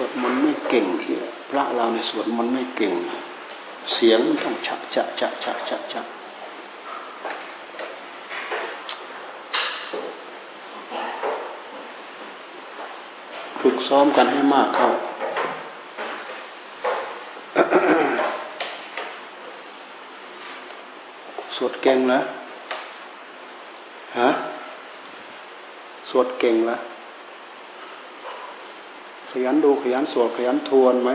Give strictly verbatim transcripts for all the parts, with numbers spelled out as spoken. วดมนต์ไม่เก่งที่พระเราในสวดมนต์ไม่เก่งเสียงมันต้องฉะฉะฉะฉะฉะฉะฝึกซ้อมกันให้มากเข้าสวดเก่งนะฮะสวดเก่งนะขยันดูขยันสวดขยันทวนไหม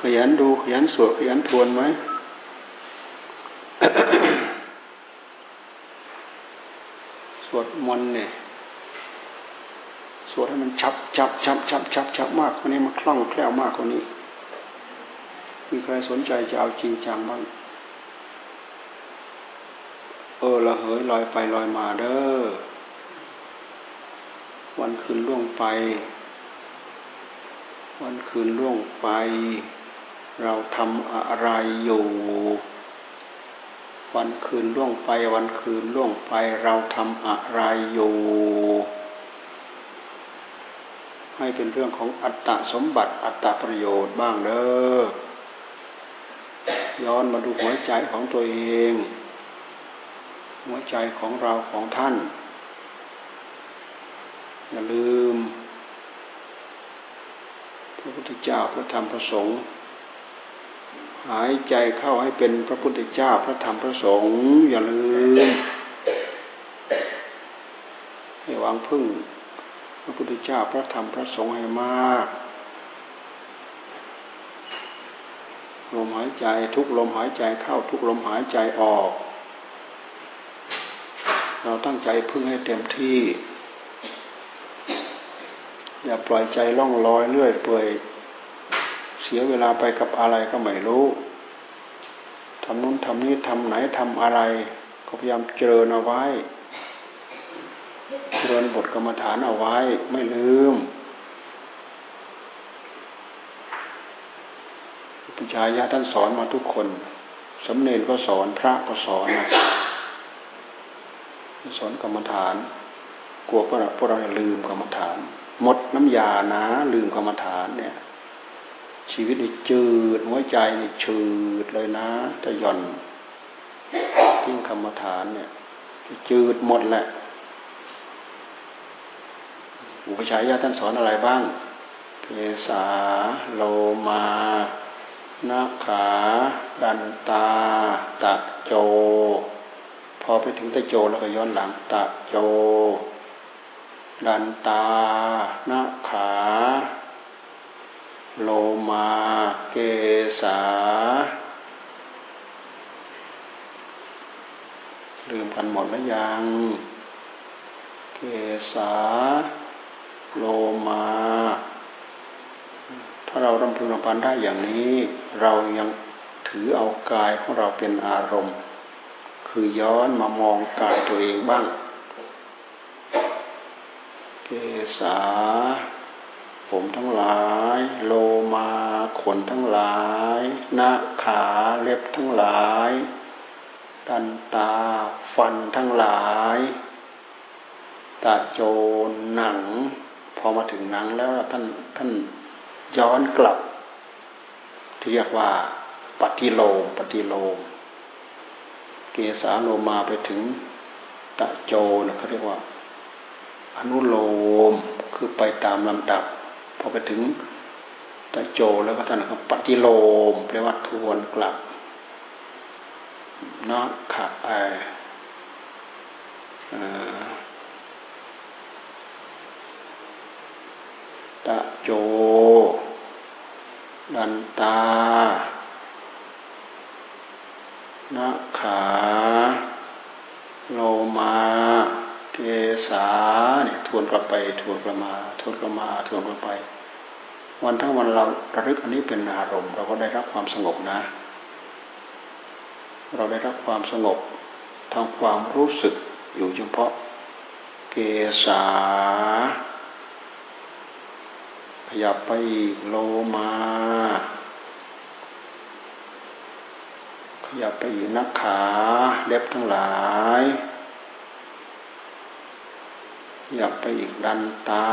ขยันดูขยันสวดขยันทวนไหม สวดมนต์เนี่ยสวดให้มันชับชับชับชับชับชับมากวันนี้มันคล่องแคล่วมากกว่านี้มีใครสนใจจะเอาจริงจังบ้างเออละเหยลอยไปลอยมาเด้อวันคืนล่วงไปวันคืนล่วงไปเราทำอะไรอยู่วันคืนล่วงไปวันคืนล่วงไปเราทำอะไรอยู่ให้เป็นเรื่องของอัตตสมบัติอัตตประโยชน์บ้างเด้อย้อนมาดูหัวใจของตัวเองหัวใจของเราของท่านอย่าลืมพระพุทธเจ้าพระธรรมพระสงฆ์หายใจเข้าให้เป็นพระพุทธเจ้าพระธรรมพระสงฆ์อย่าลืมให้วางพึ่งพระพุทธเจ้าพระธรรมพระสงฆ์ให้มากลมหายใจทุกลมหายใจเข้าทุกลมหายใจออกเราตั้งใจพึ่งให้เต็มที่อย่าปล่อยใจล่องลอยเลื่อยเปื่อยเสียเวลาไปกับอะไรก็ไม่รู้ทำนู้นทำนี้ทำไหนทำอะไรก็พยายามเจริญเอาไว้เจริญบทกรรมฐานเอาไว้ไม่ลืมปุจฉายะท่านสอนมาทุกคนสำเนรก็สอนพระก็สอนนะสอนกรรมฐานกลัวพวกเราพวกเราลืมกรรมฐานหมดน้ำยานะลืมกรรมฐานเนี่ยชีวิตนี่จืดหัวใจนี่ชืดเลยนะจะหย่อนทิ้งกรรมฐานเนี่ยจืดหมดแหละอุปชายะท่านสอนอะไรบ้างเทสาโลมานาขาดันตาตะโจพอไปถึงตะโจแล้วก็ย้อนหลังตะโจดันตานาขาโลมาเกสาลืมกันหมดแล้วยังเกสาโลมาถ้าเรารำพึงรำพันได้อย่างนี้เรายังถือเอากายของเราเป็นอารมณ์คือย้อนมามองกายตัวเองบ้างเกศาผมทั้งหลายโลมาขนทั้งหลายนาขาเล็บทั้งหลายดันตาฟันทั้งหลายตาโจนหนังพอมาถึงหนังแล้วท่านท่านย้อนกลับที่เรียกว่าปฏิโลมปฏิโลมเกสาโลมาไปถึงตะโจนะเขาเรียกว่าอนุโลมคือไปตามลำดับพอไปถึงตะโจแล้วก็ท่านก็ปฏิโลมแปลว่าทวนกลับนะขาไอตะโจดันตานาขาโลมาเกสาเนี่ยทวนกลับไปทวนกลับมาทวนกลับมาทวนกลับไปวันทั้งวันเราระลึกอันนี้เป็นอารมณ์เราก็ได้รับความสงบนะเราได้รับความสงบทางความรู้สึกอยู่เฉพาะเกสาขยับไปอีกโลมา อย่าไปอยู่นักขาเล็บทั้งหลายอย่าไปอีกดันตา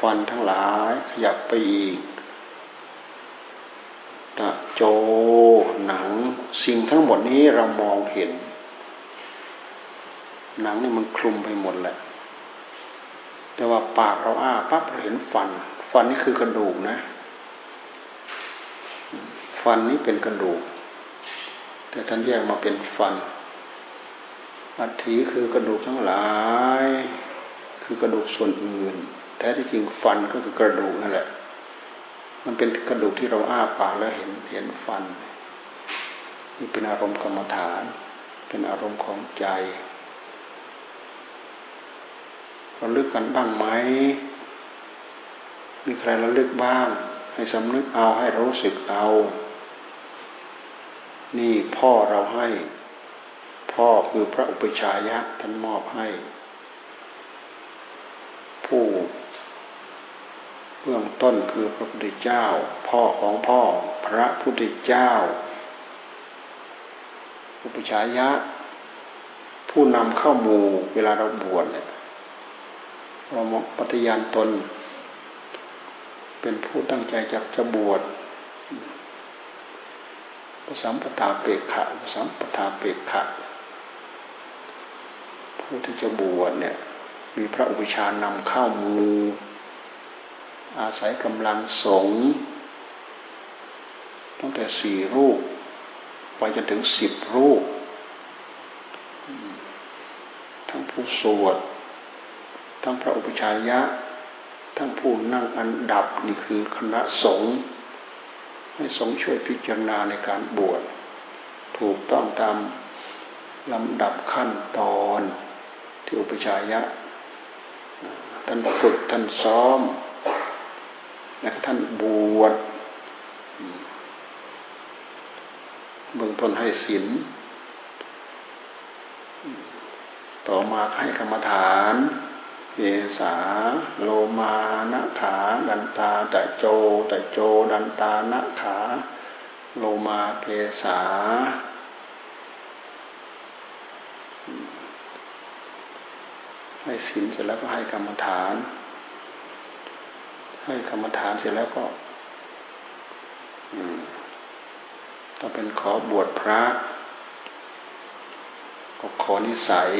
ฟันทั้งหลายขยับไปอีกตะโจหนังสิ่งทั้งหมดนี้เรามองเห็นหนังนี่มันคลุมไปหมดแหละแต่ว่าปากเราอ้าปั๊บเราเห็นฟันฟันนี่คือกระดูกนะฟันนี้เป็นกระดูกแต่ท่านแยกมาเป็นฟันอัฐิคือกระดูกทั้งหลายคือกระดูกส่วนอื่นแท้ที่จริงฟันก็คือกระดูกนั่นแหละมันเป็นกระดูกที่เราอ้าปากแล้วเห็นเห็นฟันนี่เป็นอารมณ์กรรมฐานเป็นอารมณ์ของใจเราลึกกันบ้างไหมมีใครเราลึกบ้างให้สำนึกเอาให้รู้สึกเอานี่พ่อเราให้พ่อคือพระอุปัชฌายะท่านมอบให้ผู้เบื้องต้นคือพระพุทธเจ้าพ่อของพ่อพระพุทธเจ้าอุปัชฌายะผู้นำเข้าหมู่เวลาเราบวชเนี่ยเราปฏิญาณตนเป็นผู้ตั้งใจอยากจะบวชพระสัมปทาเปกขะพระสัมปทาเปกขะผู้ที่จะบวชเนี่ยมีพระอุปัชฌานำเข้าหมู่อาศัยกำลังสงฆ์ตั้งแต่สี่รูปไปจนถึงสิบรูปทั้งผู้สวดทั้งพระอุปัชฌายะทั้งผู้นั่งอันดับนี่คือคณะสงฆ์ให้สงฆ์ช่วยพิจารณาในการบวชถูกต้องตามลำดับขั้นตอนที่อุปัชฌายะท่านฝึกท่านซ้อมและท่านบวชเบื้องต้นให้ศีลต่อมาให้กรรมฐานเยสาโลมานะขาดันตาตะโจตะโจดันตานะขาโลมาเกสาให้ศีลเสร็จแล้วก็ให้กรรมฐานให้กรรมฐานเสร็จแล้วก็ถ้าเป็นขอบวชพระก็ขอนิสัย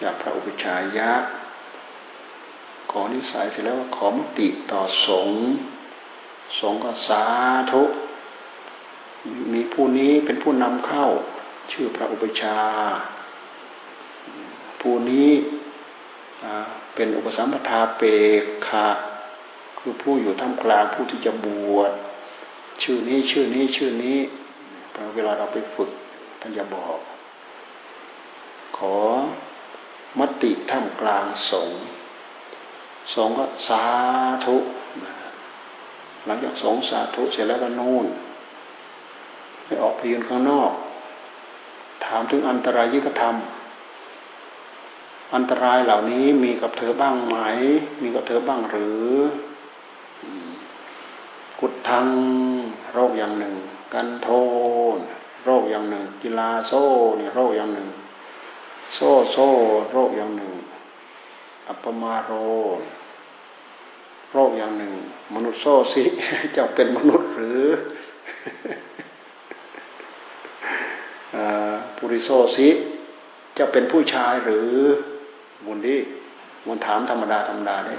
จากพระอุปัชฌายะขอนิสัยเสร็จแล้วก็ขอมติต่อสงฆ์สงฆ์ก็สาธุมีผู้นี้เป็นผู้นำเข้าชื่อพระอุปัชฌาย์ผู้นี้เป็นอุปสัมปทาเปกขะคือผู้อยู่ท่ามกลางผู้ที่จะบวชชื่อนี้ชื่อนี้ชื่อนี้เวลาเราไปฝึกท่านจะบอกขอมติท่ามกลางสงฆ์สงฆ์ก็สาธุหลังจากสงฆ์สาธุเสร็จแล้วก็นู่นไปออกไปยืนข้างนอกถามถึงอันตรายยิ่งกระทำอันตรายเหล่านี้มีกับเธอบ้างไหมมีกับเธอบ้างหรือกุฏทังโรคอย่างหนึ่งกันโทนโรคอย่างหนึ่งกีฬาโซ่เนี่ยโรคอย่างหนึ่งโซโซโรคอย่างหนึ่งอัปปมาโรโรคอย่างหนึ่งมนุษย์โซสิเจ้าเป็นมนุษย์หรือปุริโซสิเจ้าเป็นผู้ชายหรือบุญดีบุญถามธรรมดาธรรมดาได้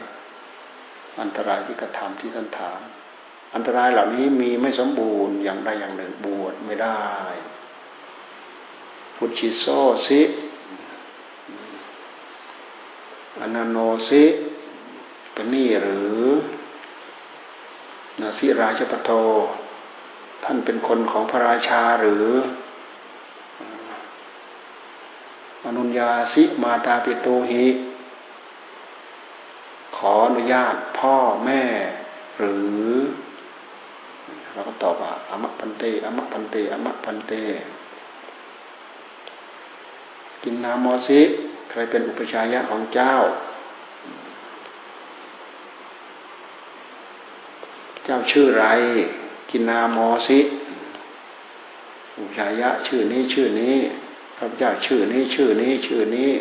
อันตรายที่กระทำที่ท่านถามอันตรายเหล่านี้มีไม่สมบูรณ์อย่างใดอย่างหนึ่งบวชไม่ได้พุทธิโซสิอนาโนสิเป็นนี่หรือนาสิราชปโทท่านเป็นคนของพระราชาหรืออนุญญาสิมาตาปิโตหิขออนุญาตพ่อแม่หรือเราก็ตอบว่าอมพันเตอมพันเตอมพันเตกินนามอสิใครเป็นอุปัชฌายะของเจ้าเจ้าชื่อไรกินนามอสิ อุชายะชื่อนี้ชื่อนี้ข้าพเจ้าชื่อนี้ชื่อนี้ชื่อนี้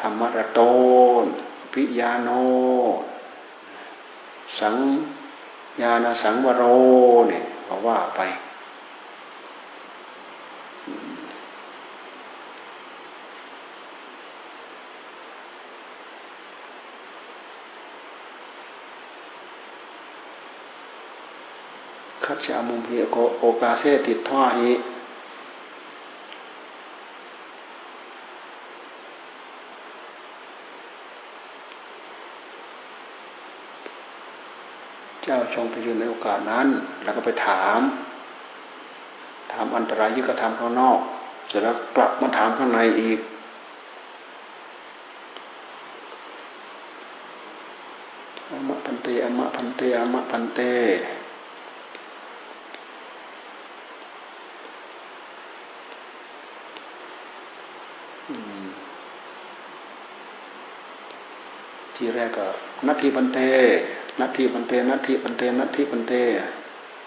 ธรรมรโตพิยาโนสังญาณสังวโรเนี่ยเอาว่าไปคัจฉามุมพิโกโอกาเสติท่อหิเจ้าชงไปอยู่ในโอกาสนั้นแล้วก็ไปถามถามอันตรายยึดกระทำข้างนอกเสร็จแล้วกลับมาถามข้างในอีกอมะพันเตอมะพันเตอมะพันเตทีแรกก็นัตถิปันเตนัตถิปันเตนัตถิปันเตนัตถิปันเต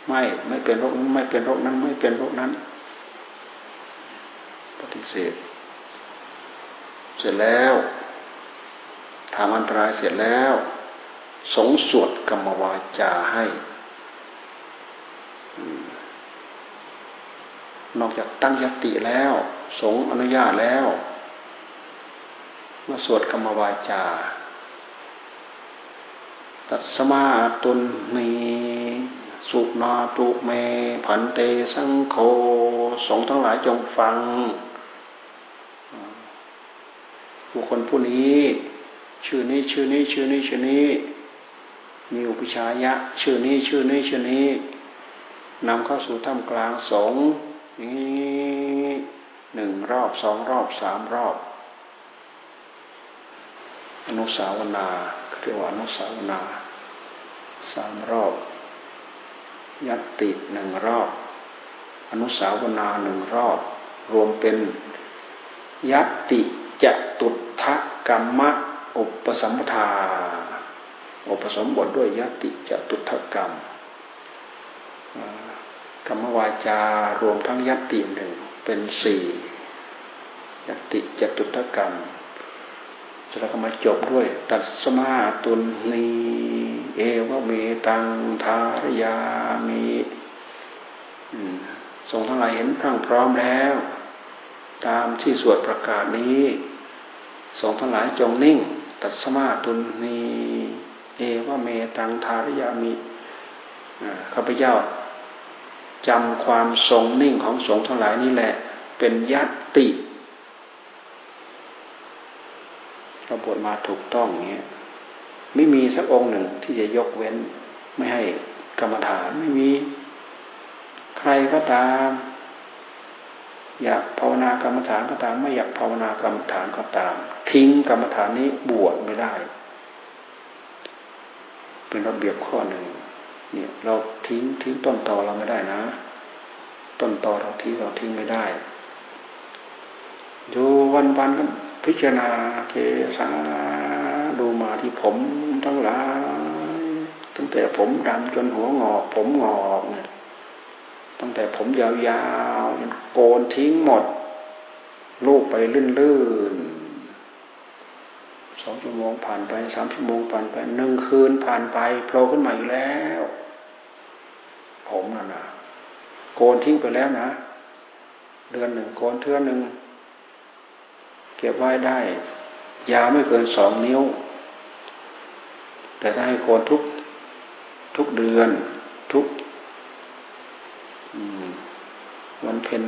ไม่ไม่เป็นโรคไม่เป็นโรคนั้นไม่เป็นโรคนั้นปฏิเสธเสร็จแล้วถามอันตรายเสร็จแล้วสงสวดกรรมวาจาให้นอกจากตั้งยติแล้วสงอนุญาตแล้วมาสวดกรรมวาจาตัสมาตุนนีสุนาตุเมพันเตสังโฆสงฆ์ทั้งหลายจงฟังบุคคลผู้นี้ชื่อนี้ชื่อนี้ชื่อนี้ชื่อนี้มีอุปชายะชื่อนี้ชื่อนี้ชื่อนี้นำเข้าสู่ท่ามกลางสงฆ์นี้หนึ่งรอบสองรอบสามรอบอนุสาวนาเรียกว่าอนุสาวนาสามรอบยัตติหนึ่งรอบอนุสาวนาหนึ่งรอบรวมเป็นยัตติจตุถกรรมะอุปสัมปทาอุปสมบทด้วยยัตติจตุถกรรมกรรมวาจารวมทั้งยัตติหนึ่งเป็นสี่ยัตติจตุถกรรมแล้วก็มาจบด้วยตัสมาตุนนีเอวะเมตังทารยามิทรงทั้งหลายเห็นพรั่งพร้อมแล้วตามที่สวดประกาศนี้ทรงทั้งหลายจงนิ่งตัสมาตุนนีเอวะเมตังทารยามิข้าพเจ้าจำความทรงนิ่งของสงฆ์ทั้งหลายนี้แหละเป็นยัตติเราบวชมาถูกต้องอย่างนี้ไม่มีสักองค์หนึ่งที่จะยกเว้นไม่ให้กรรมฐานไม่มีใครก็ตามอยากภาวนากรรมฐานก็ตามไม่อยากภาวนากรรมฐานก็ตามทิ้งกรรมฐานนี้บวชไม่ได้เป็นระเบียบข้อหนึ่งเนี่ยเราทิ้งทิ้งต้นตอเราไม่ได้นะต้นตอเราทิ้งเราทิ้งไม่ได้ดูวันๆก็พิจารณาเกศาดูมาที่ผมทั้งหลายตั้งแต่ผมดำจนหัวงอกผมงอกเนี่ยตั้งแต่ผมยาวๆโกนทิ้งหมดลูบไปลื่นๆสองชั่วโมงผ่านไปสามชั่วโมงผ่านไปหนึ่งคืนผ่านไปโผล่ขึ้นมาอยู่แล้วผมน่ะนะโกนทิ้งไปแล้วนะเดือนหนึ่งโกนเทื่อหนึ่งเก็บไว้ได้ยาวไม่เกินสองนิ้วแต่ถ้าให้โกนทุกทุกเดือนทุกวันเพ็ญ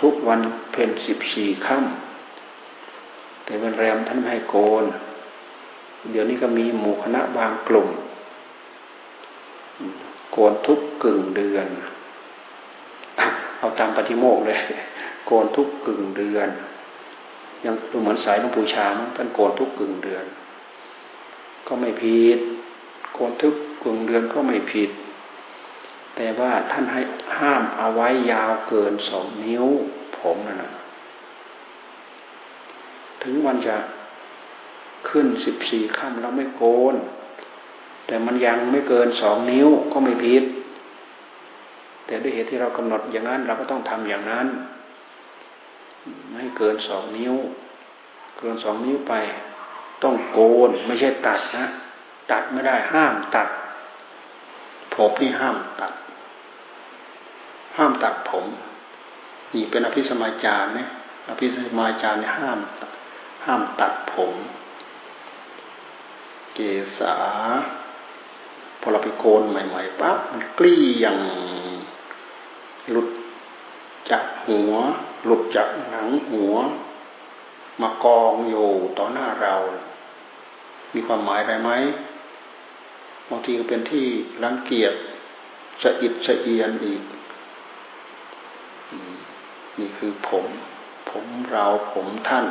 ทุกวันเพ็ญสิบสี่ค่ำแต่วันแรมท่านไม่ให้โกนเดี๋ยวนี้ก็มีหมู่คณะบางกลุ่มโกนทุกกึ่งเดือนเอาตามปฏิโมกข์เลยโกนทุกกึ่งเดือนยังดูเหมือนสายหลวงปู่ชาท่านโกนทุกกึ่งเดือนก็ไม่ผิดโกนทุกกึ่งเดือนก็ไม่ผิดแต่ว่าท่านให้ห้ามเอาไว้ยาวเกินสองนิ้วผมนั่นนะถึงวันจะขึ้นสิบสี่ค่ำเราไม่โกนแต่มันยังไม่เกินสองนิ้วก็ไม่ผิด แต่ด้วยเหตุที่เรากำหนดอย่างนั้นเราก็ต้องทำอย่างนั้นไม่เกินสองนิ้วเกินสองนิ้วไปต้องโกนไม่ใช่ตัดนะตัดไม่ได้ห้ามตัดผมนี่ห้ามตัดห้ามตัดผมนี่เป็นอภิสมัยจารย์นะอภิสมัยจารย์เนี่ยห้ามห้ามตัดผมเกศาพอเราไปโกนใหม่ๆปั๊บมันกลี้อย่างหลุดจากหัวหลุดจากหนังหัวมากองอยู่ต่อหน้าเรามีความหมายอะไรไหมบางทีก็เป็นที่รังเกียจสะอิดสะเอียนอีกนี่คือผมผมเราผมท่าน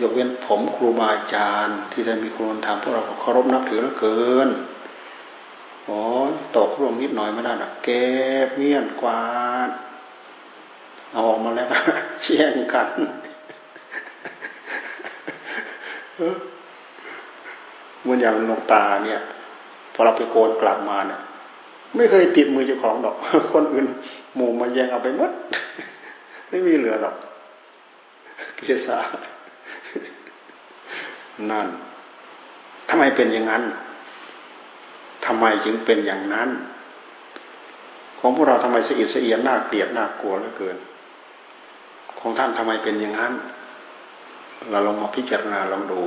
ยกเว้นผมครูบาอาจารย์ที่ท่านมีคุณธรรมพวกเราเคารพนับถือเหลือเกินโอ้ยตกร่วงนิดหน่อยไม่ได้นะเก็บเมี่ยนกวาดเอาออกมาแล้วเชี่ยงกันเหมือนอย่างหลวงตาเนี่ยพอเราไปโกนกลับมาเนี่ยไม่เคยติดมือเจ้าของดอกคนอื่นหมู่มันแย่งเอาไปหมดไม่มีเหลือดอกเกษานั่นทำไมเป็นอย่างนั้นทำไมจึงเป็นอย่างนั้นของพวกเราทำไมสะอิดสะเอียนน่าเกลียดน่ากลัวเหลือเกินของท่านทำไมเป็นอย่างนั้นเราลองมาพิจารณาลองดู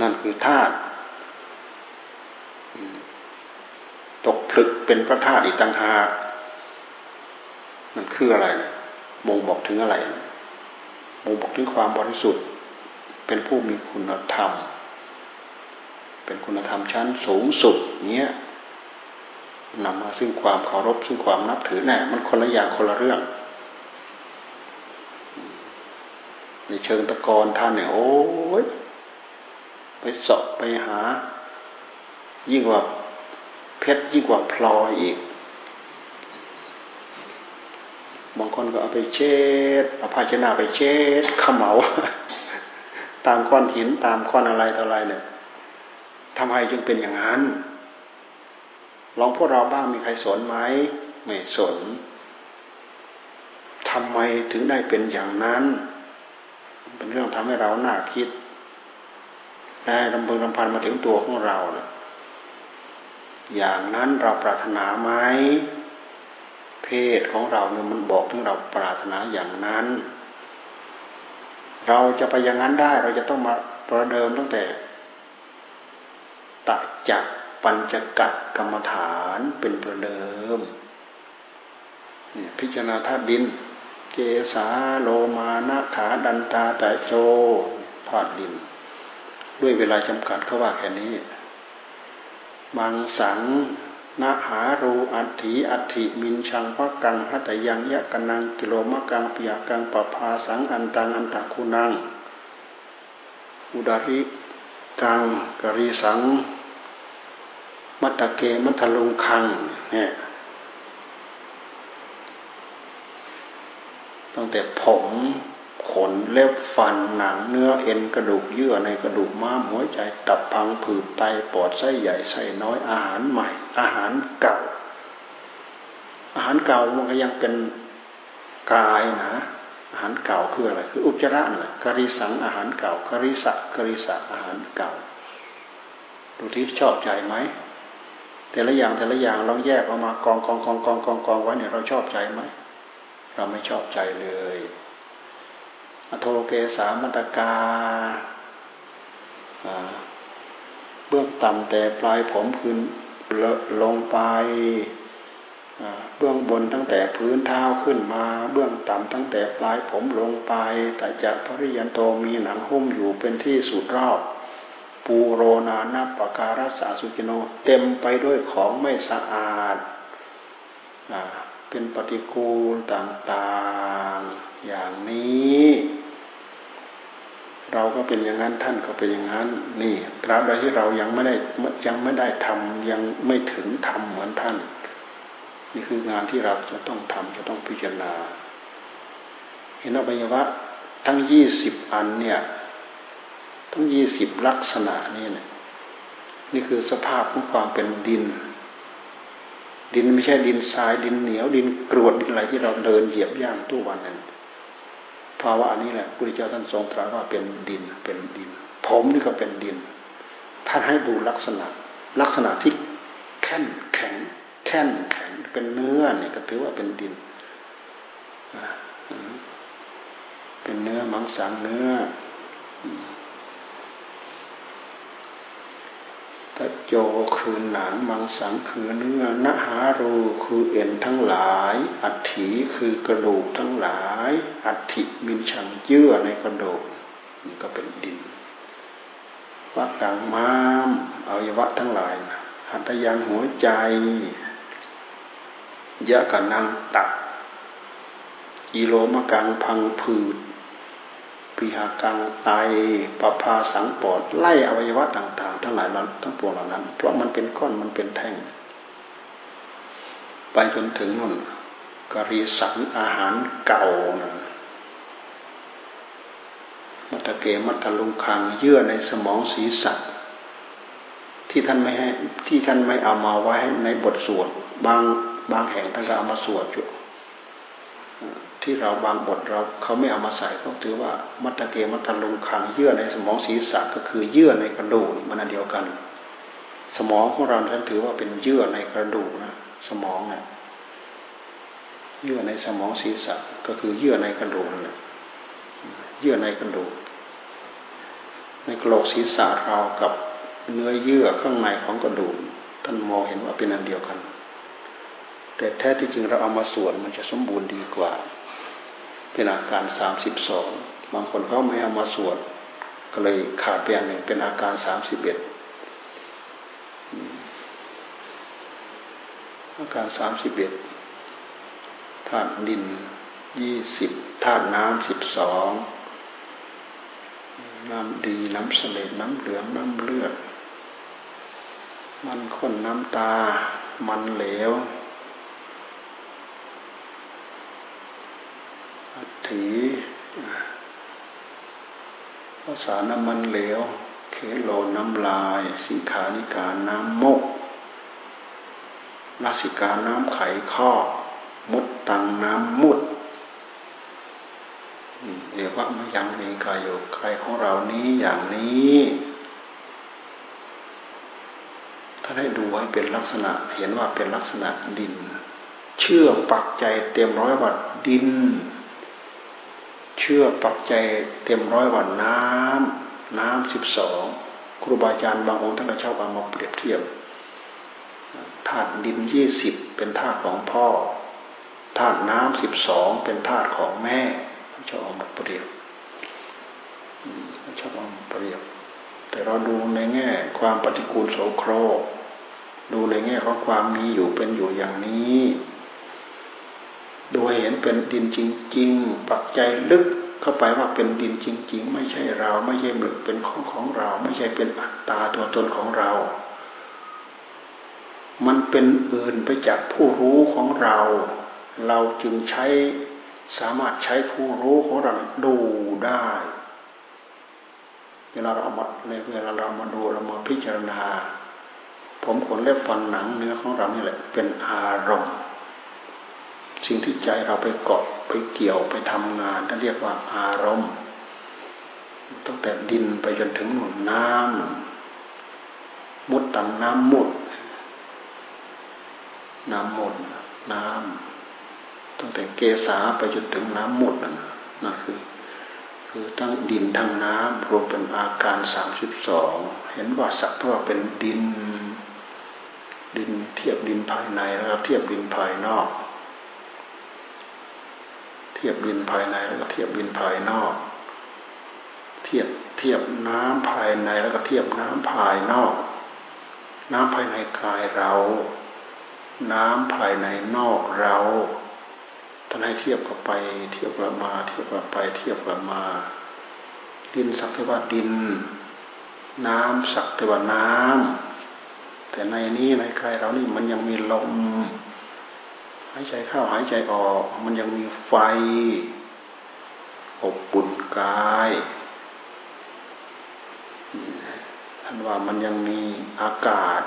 นั่นคือธาตุตกผลึกเป็นพระธาตุอีกต่างหากมันคืออะไรบ่งบอกถึงอะไรบ่งบอกถึงความบริสุทธิ์เป็นผู้มีคุณธรรมเป็นคุณธรรมชั้นสูงสุดเนี้ยนำมาซึ่งความเคารพซึ่งความนับถือแน่มันคนละอย่างคนละเรื่องในเชิงตะกอนท่านเนี่ยโอ้ยไปเสาะไปหายิ่งกว่าเพชรยิ่งกว่าพลอยอีกบางคนก็เอาไปเช็ดเอาภาชนะไปเช็ดเขม่าตามก้อนหินตามก้อนอะไรต่ออะไรเนี่ยทำไมจึงเป็นอย่างนั้นลองพวกเราบ้างมีใครสนไหมไม่สนทำไมถึงได้เป็นอย่างนั้นเป็นเรื่องทำให้เราหน้าคิดได้ลำพึงลำพันมาถึงตัวของเราเลยอย่างนั้นเราปรารถนาไหมเพศของเราเนี่ยมันบอกถึงเราปรารถนาอย่างนั้นเราจะไปอย่างนั้นได้เราจะต้องมาประเดิมตั้งแต่ตัดจากปัญจกะกรรมฐานเป็นประเดิมเนี่ยพิจารณาธาตุดินเกสาโลมานะขาดันตาไตโชธาตุดินด้วยเวลาจำกัดเขาว่าแค่นี้มังสังนาหารูอัตถิอัตถิมินชังพะกังหัตยังยะกันังกิโลมะกังปิยะกังปะพาสังอันตังอันตะคุนังอุดาริกังกริสังมัตตะเกมัทลุงคังเนี่ยตั้งแต่ผมขนเล็บฟันหนังเนื้อเอ็นกระดูกเยื่อในกระดูกม้ามหัวใจตับพังผืดไตปอดไส้ใหญ่ไส้น้อยอาหารใหม่อาหารเก่าอาหารเก่ามันก็ยังเป็นกายนะอาหารเก่าคืออะไรคืออุจจาระน่ะกริสังอาหารเก่ากริสะกริสะอาหารเก่าดูที่ชอบใจไหมแต่ละอย่างแต่ละอย่างเราแยกออกมากองกองกองกองกองกองไว้เนี่ยเราชอบใจไหมเราไม่ชอบใจเลยอโทเกสามัตตกาเบื้องต่ำแต่ปลายผมขึ้นลงไปเบื้องบนตั้งแต่พื้นเท้าขึ้นมาเบื้องต่ำตั้งแต่ปลายผมลงไปแต่จะพริยันโตมีหนังหุ้มอยู่เป็นที่สุดรอบปูโรนานัปปการัสสะสุกิโนเต็มไปด้วยของไม่สะอาดเป็นปฏิกูลต่างๆอย่างนี้เราก็เป็นอย่างนั้นท่านก็เป็นอย่างนั้นนี่ตราบใดที่เรายังไม่ได้ยังไม่ได้ทำยังไม่ถึงทำเหมือนท่านนี่คืองานที่เราจะต้องทำจะต้องพิจารณาเห็นอวัยวะทั้งยี่สิบอันเนี่ยทั้งยี่สิบลักษณะนี่เนี่ยนี่คือสภาพของความเป็นดิน ดินไม่ใช่ดินทรายดินเหนียวดินกรวดดินอะไรที่เราเดินเหยียบย่างทุกวันนั้นภาวะนี้แหละพระพุทธเจ้าท่านทรงตรัสว่าเป็นดินเป็นดินผมนี่ก็เป็นดินท่านให้ดูลักษณะลักษณะที่แข็งแข็งแข็งแข็งเป็นเนื้อเนี่ยก็ถือว่าเป็นดินเป็นเนื้อมังสังเนื้อตะโจคือหนังมังสังคือเนื้อนะหาโรคือเอ็นทั้งหลายอัฐิคือกระดูกทั้งหลายอัฐิมีฉังเยื่อในกระดูกนี่ก็เป็นดินวะกังม้ามอวัยวะทั้งหลายนะหัตถยังหัวใจยะกะนังตักอีโลมะกังพังผืดปีหากังไตปภาสังปอดไล่อวัยวะต่างๆทั้งหลายนั้นทั้งปวงเหล่านั้นเพราะมันเป็นก้อนมันเป็นแท่งไปจนถึงนู่นกรีสันอาหารเก่านะมัตตะเกมัตตะลุงคังเยื่อในสมองศีรษะที่ท่านไม่ให้ที่ท่านไม่เอามาไว้ในบทสวดบางบางแห่งท่านก็เอามาสวดอยู่ที่เราบางบทเราเขาไม่เอามาใส่เขาถือว่ามัตตะเกมัตตะลุงคังเยื่อในสมองศีรษะก็คือเยื่อในกระดูกมันอันเดียวกันสมองของเราท่านถือว่าเป็นเยื่อในกระดูกนะสมองเนี่ยเยื่อในสมองศีรษะก็คือเยื่อในกระดูกนั่นแหละเยื่อในกระดูกในกระโหลกศีรษะเรากับเนื้อเยื่อข้างในของกระดูกท่านมองเห็นว่าเป็นอันเดียวกันแต่แท้ที่จริงเราเอามาส่วนมันจะสมบูรณ์ดีกว่าเป็นอาการสามสิบสองบางคนเขาไม่เอามาส่วนก็เลยขาดไปอย่างหนึ่งเป็นอาการสามสิบเอ็ดอาการสามสิบเอ็ดธาตุดินยี่สิบธาตุน้ำสิบสองน้ำดีน้ำเสลดน้ำเหลืองน้ำเลือดมันข้นน้ำตามันเหลวอัฐิภาษาน้ำมันเหลวเคโลน้ำลายสิขานิกาน้ำมกนาสิกาน้ำไขข้อมุดตังน้ำมุดเรียกว่ามันยังมีกายอยู่กายของเรานี้อย่างนี้ถ้าได้ดูให้เป็นลักษณะเห็นว่าเป็นลักษณะดินเชื่อปักใจเต็มร้อยว่าดินเชื่อปักใจเต็มร้อยว่าน้ำน้ำสิบสองครูบาอาจารย์บางองค์ท่านก็ชอบเอามาเปรียบเทียบธาตุดินยี่สิบเป็นธาตุของพ่อธาตุน้ำสิบสองเป็นธาตุของแม่ชอบเอามาเปรียบชอบเอามาเปรียบแต่เราดูในแง่ความปฏิกูลโสโครกดูในแง่ของความมีอยู่เป็นอยู่อย่างนี้ดูให้เห็นเป็นดินจริงๆปักใจลึกเข้าไปว่าเป็นดินจริงๆไม่ใช่เราไม่ใช่หมึกเป็นของของเราไม่ใช่เป็นอัตตาตัวตนของเรามันเป็นอื่นไปจากผู้รู้ของเราเราจึงใช้สามารถใช้ผู้รู้ของเราดูได้เวลาเราเอามาในเวลาเรามาดูเรามาพิจารณาผมขนเล็บฟันหนังเนื้อของเรานี่แหละเป็นอารมณ์สิ่งที่ใจเราไปเกาะไปเกี่ยวไปทำงานนั่นเรียกว่าอารมณ์ตั้งแต่ดินไปจนถึงหนุนน้ำมุดตังน้ำมุดน้ำมุดน้ำตั้งแต่เกษาไปจนถึงน้ำหมดนั่นนั่นคือคือทั้งดินทั้งน้ำรวมเป็นอาการสามสิบสองเห็นว่าสักเพราะว่าเป็นดินดินเทียบดินภายในแล้วเทียบดินภายนอกเทียบดินภายในแล้วก็เทียบดินภายนอกเทียบเทียบน้ำภายในแล้วก็เทียบน้ำภายนอกน้ำภายในกายเราน้ำภายในนอกเราท่านให้เทียบกับไปเทียบกับมาเทียบกับไปเทียบกับมาดินสักแต่ว่าดินน้ำสักแต่ว่าน้ำแต่ในนี้ในกายเรานี่มันยังมีลมหายใจเข้าหายใจออกมันยังมีไฟอบอุ่นกายท่านว่ามันยังมีอากาศ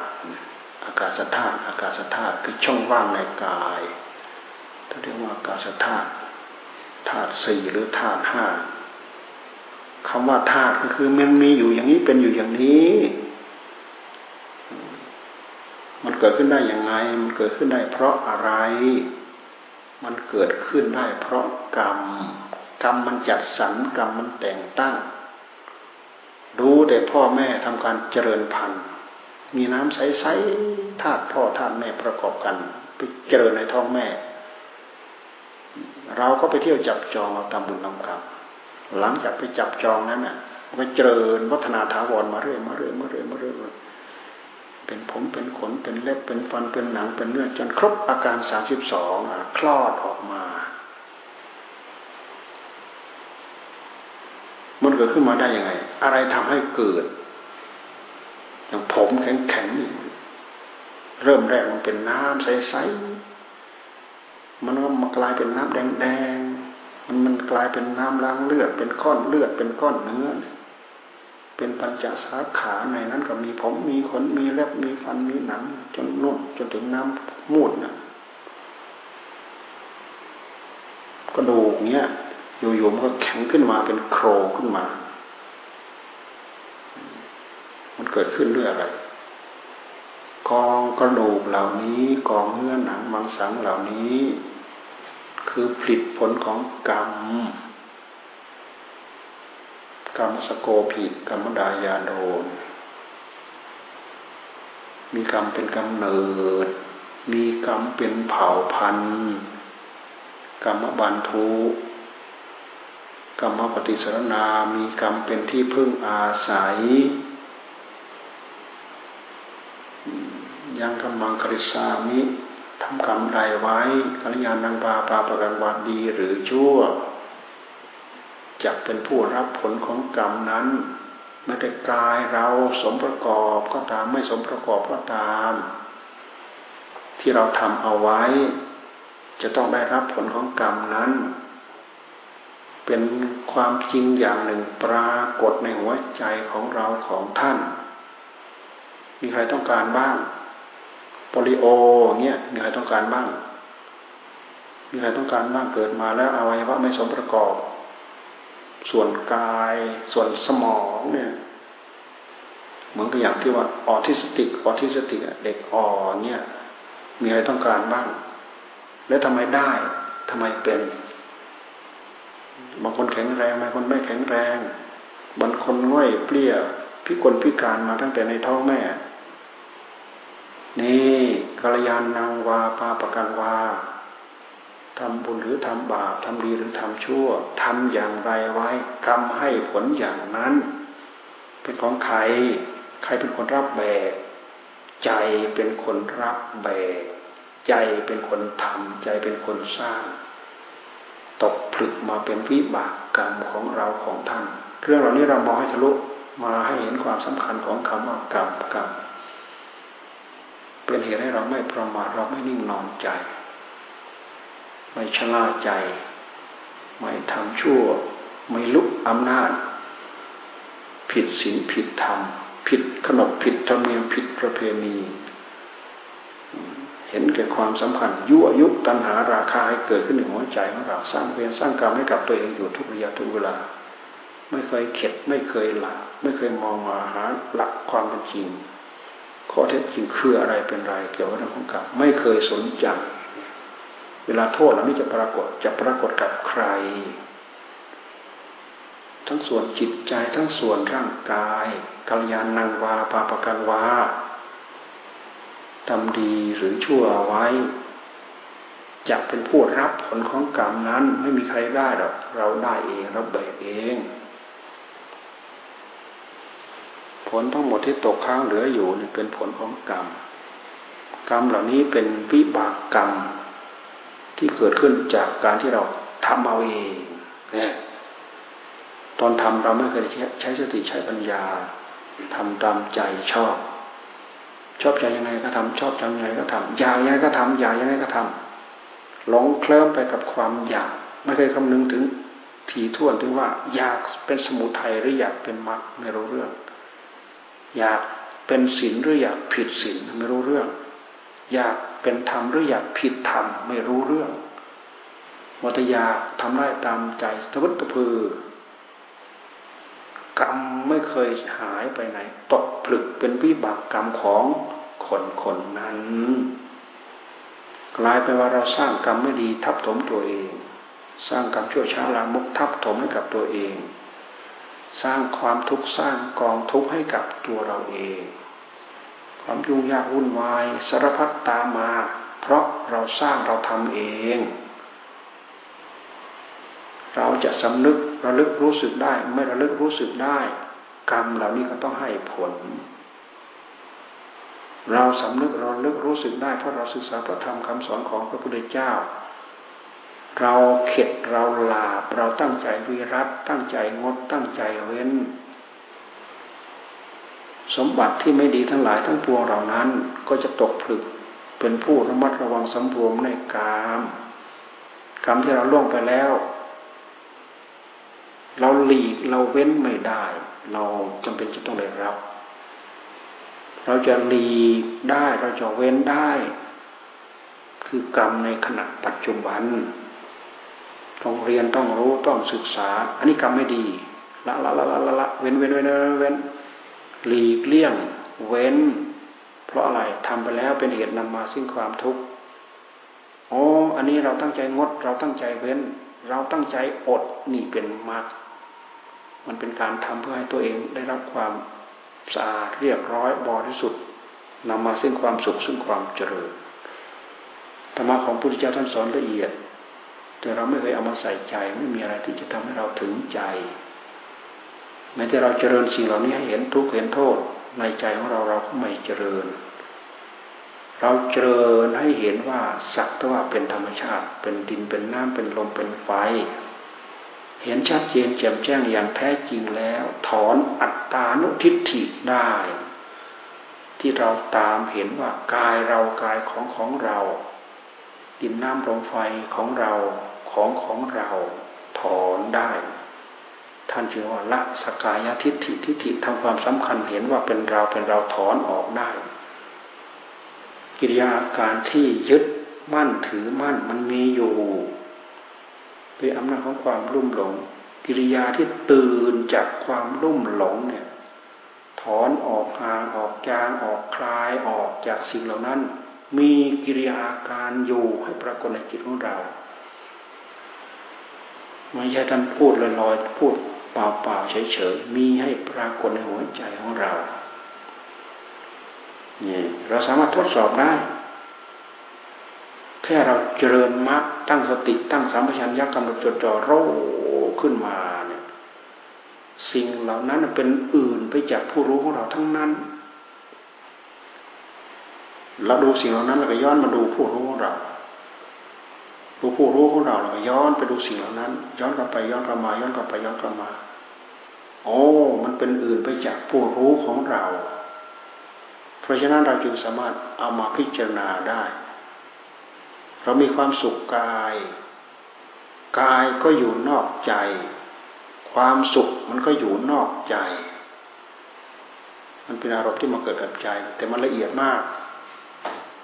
อ อากาศธาตุอากาศธาตุคือช่องว่างในกายถ้าเรียกว่าอากาศธาตุธาตุสี่หรือธาตุห้าคำว่าธาตุก็คือมันมีอยู่อย่างนี้เป็นอยู่อย่างนี้มันเกิดขึ้นได้อย่างไรมันเกิดขึ้นได้เพราะอะไรมันเกิดขึ้นได้เพราะกรรมกรรมมันจัดสรรกรรมมันแต่งตั้งรู้แต่พ่อแม่ทำการเจริญพันธุ์มีน้ำใสๆธาตุพ่อธาตุแม่ประกอบกันไปเจริญในท้องแม่เราก็ไปเที่ยวจับจองเอาตามบุญตามกรรมหลังจากไปจับจองนั้นน่ะก็เจริญวัฒนาถาวรมาเรื่อยมาเรื่อยมาเรื่อยมาเรื่อยเป็นผมเป็นขนเป็นเล็บเป็นฟันเป็นหนังเป็นเนื้อจนครบอาการสามสิบสองอ่ะคลอดออกมามันเกิดขึ้นมาได้ยังไงอะไรทำให้เกิดอย่างผมแข็งๆเริ่มแรกมันเป็นน้ำใสๆมันก็มากลายเป็นน้ำแดงๆมันมันกลายเป็นน้ำล้างเลือดเป็นก้อนเลือดเป็นก้อนเนื้อเป็นปัญจสาขาในนั้นก็มีผมมีขนมีเล็บมีฟันมีหนังจนนุ่นจนถึงน้ำมูดนะกระดูกเนี้ยอยู่ๆมันก็แข็งขึ้นมาเป็นโครงขึ้นมามันเกิดขึ้นด้วยอะไรกองกระดูกเหล่านี้กองเนื้อหนังมังสังเหล่านี้คือผลิตผลของกรรมกรรมสโกภิกรรมดายาโดนมีกรรมเป็นกำเนิดมีกรรมเป็นเผ่าพันธุ์กรรมบันทุกรรมปฏิสรณามีกรรมเป็นที่พึ่งอาศัยยังกรรมังกริสามิทำกรรมใดไว้กัลยาณังปาปาปะกังวาดีหรือชั่วจะเป็นผู้รับผลของกรรมนั้นไม่แต่กายเราสมประกอบก็ตามไม่สมประกอบก็ตามที่เราทำเอาไว้จะต้องได้รับผลของกรรมนั้นเป็นความจริงอย่างหนึ่งปรากฏในหัวใจของเราของท่านมีใครต้องการบ้างโปลิโอเงี้ยมีใครต้องการบ้างมีใครต้องการบ้างเกิดมาแล้วอวัยวะไม่สมประกอบส่วนกายส่วนสมองเนี่ยเหมือนกับอย่างที่ว่าออทิสติกออทิสติกเด็กอ่อนเนี่ยมีใครต้องการบ้างแล้วทำไมได้ทำไมเป็นบางคนแข็งแรงบางคนไม่แข็งแรงบางคนง่อยเปรี้ยพิกลพิการมาตั้งแต่ในท้องแม่นี่กัลยาณังวาปาปกังวาทำบุญหรือทำบาปทำดีหรือทำชั่วทำอย่างไรไว้กรรมให้ผลอย่างนั้นเป็นของใครใครเป็นคนรับแบกใจเป็นคนรับแบกใจเป็นคนทำใจเป็นคนสร้างตกผลึกมาเป็นวิบากกรรมของเราของท่านเรื่องเหล่านี้เรามองให้ทะลุมาให้เห็นความสำคัญของคำว่ากรรมกรรมเป็นเหตุให้เราไม่ประมาทเราไม่นิ่งนอนใจไม่ชะล่าใจไม่ทำชั่วไม่ลุกอำนาจผิดศีลผิดธรรมผิดขนบผิดธรรมเนียมผิดประเพณีเห็นแก่ความสำคัญยั่วยุตัณหาราคะให้เกิดขึ้นในหัวใจของเราสร้างเวรสร้างกรรมให้กับตัวเองอยู่ทุกระยะทุกเวลาไม่เคยเข็ดไม่เคยหลับไม่เคยมองมาหาหลักความเป็นจริงข้อเท็จจริงคืออะไรเป็นไรเกี่ยวกับเรื่องของกรรมไม่เคยสนใจเวลาโทษเหล่านี้จะปรากฏจะปรากฏกับใครทั้งส่วนจิตใจทั้งส่วนร่างกายกัลยาณังวาปาปกังวาทำดีหรือชั่วเอาไว้จะเป็นผู้รับผลของกรรมนั้นไม่มีใครได้หรอกเราได้เองเราแบกเองผลทั้งหมดที่ตกค้างเหลืออยู่นี่เป็นผลของกรรมกรรมเหล่านี้เป็นวิบากกรรมที่เกิดขึ้นจากการที่เราทำเอาเองเนี่ยตอนทำเราไม่เคยใช้สติใช้ปัญญาทำตามใจชอบชอบใจยังไงก็ทำชอบทำยังไงก็ทำอยากยังไงก็ทำอยากยังไงก็ทำหลงเคลิ้มไปกับความอยากไม่เคยคำนึงถึงถี่ถ้วนถึงว่าอยากเป็นสมุทัยหรืออยากเป็นมรรคไม่รู้เรื่องอยาก เป็นศีลหรืออยากผิดศีลไม่รู้เรื่องอยากเป็นธรรมหรืออยากผิดธรรมไม่รู้เรื่องวัฏยาทำได้ตามใจทะวัดตะพือกรรมไม่เคยหายไปไหนตกผลึกเป็นวิบากกรรมของคนคนนั้นกลายเป็นว่าเราสร้างกรรมไม่ดีทับถมตัวเองสร้างกรรมชั่วช้าลามกทับถมให้กับตัวเองสร้างความทุกข์สร้างกองทุกข์ให้กับตัวเราเองความยุ่งยากวุ่นวายสารพัดตามมาเพราะเราสร้างเราทำเองเราจะสำนึกระลึกรู้สึกได้ไม่ระลึกรู้สึกได้กรรมเหล่านี้ก็ต้องให้ผลเราสำนึกระลึกรู้สึกได้เพราะเราศึกษาพระธรรมคำสอนของพระพุทธเจ้าเราเข็ดเราหลาบเราตั้งใจวิรัตตั้งใจงดตั้งใจเว้นสมบัติที่ไม่ดีทั้งหลายทั้งปวงเหล่านั้นก็จะตกผลึกเป็นผู้ระมัดระวังสำรวมในกามกามที่เราล่วงไปแล้วเราหลีกเราเว้นไม่ได้เราจำเป็นจะต้องได้รับเราจะหลีกได้เราจะเว้นได้คือกรรมในขณะปัจจุบันต้องเรียนต้องรู้ต้องศึกษาอันนี้กรรมไม่ดีละละละละละเว้นเว้นเว้นเว้นหลีกเลี่ยงเว้นเพราะอะไรทำไปแล้วเป็นเหตุนำมาซึ่งความทุกข์โอ้อันนี้เราตั้งใจงดเราตั้งใจเว้นเราตั้งใจอดนี่เป็นมรรคมันเป็นการทำเพื่อให้ตัวเองได้รับความสะอาดเรียบร้อยบริสุทธิ์นำมาซึ่งความสุขซึ่งความเจริญธรรมะของพระพุทธเจ้าท่านสอนละเอียดแต่เราไม่เคยเอามาใส่ใจไม่มีอะไรที่จะทำให้เราถึงใจแม้แต่เราเจริญสิ่งเหล่านี้ให้เห็นทุกข์เห็นโทษในใจของเราเราก็ไม่เจริญเราเจริญให้เห็นว่าสักแต่ว่าเป็นธรรมชาติเป็นดินเป็นน้ำเป็นลมเป็นไฟเห็นชัดเจนแจ่มแจ้งอย่างแท้จริงแล้วถอนอัตตานุทิฏฐิได้ที่เราตามเห็นว่ากายเรากายของของเราดินน้ำลมไฟของเราของของเราถอนได้ท่านจึงว่าละสกายทิฏฐิทิฏฐิทำความสำคัญเห็นว่าเป็นเราเป็นเราถอนออกได้กิริยาการที่ยึดมั่นถือมั่นมันมีอยู่ด้วยอำนาจของความลุ่มหลงกิริยาที่ตื่นจากความลุ่มหลงเนี่ยถอนออกห่างออกจางออกคลายออกจากสิ่งเหล่านั้นมีกิริยาการอยู่ให้ปรากฏในจิตของเราไม่ใช่ท่านพูดลอยๆพูดเปล่าๆเฉยๆมีให้ปรากฏในหัวใจของเรานี่เราสามารถทดสอบได้แค่เราเจริญมรรคตั้งสติตั้งสัมปชัญญะกำหนดจดจ่อรู้ขึ้นมาเนี่ยสิ่งเหล่านั้นเป็นอื่นไปจากผู้รู้ของเราทั้งนั้นเราดูสิ่งเหล่านั้นแล้วก็ย้อนมาดูผู้รู้ของเราดูผู้รู้ของเราแล้วก็ย้อนไปดูสิ่งเหล่านั้นย้อนกลับไปย้อนกลับมาย้อนกลับไปย้อนกลับมาโอ้มันเป็นอื่นไปจากผู้รู้ของเราเพราะฉะนั้นเราจึงสามารถเอามาพิจารณาได้เรามีความสุขกายกายก็อยู่นอกใจความสุขมันก็อยู่นอกใจมันเป็นอารมณ์ที่มาเกิดกับใจแต่มันละเอียดมาก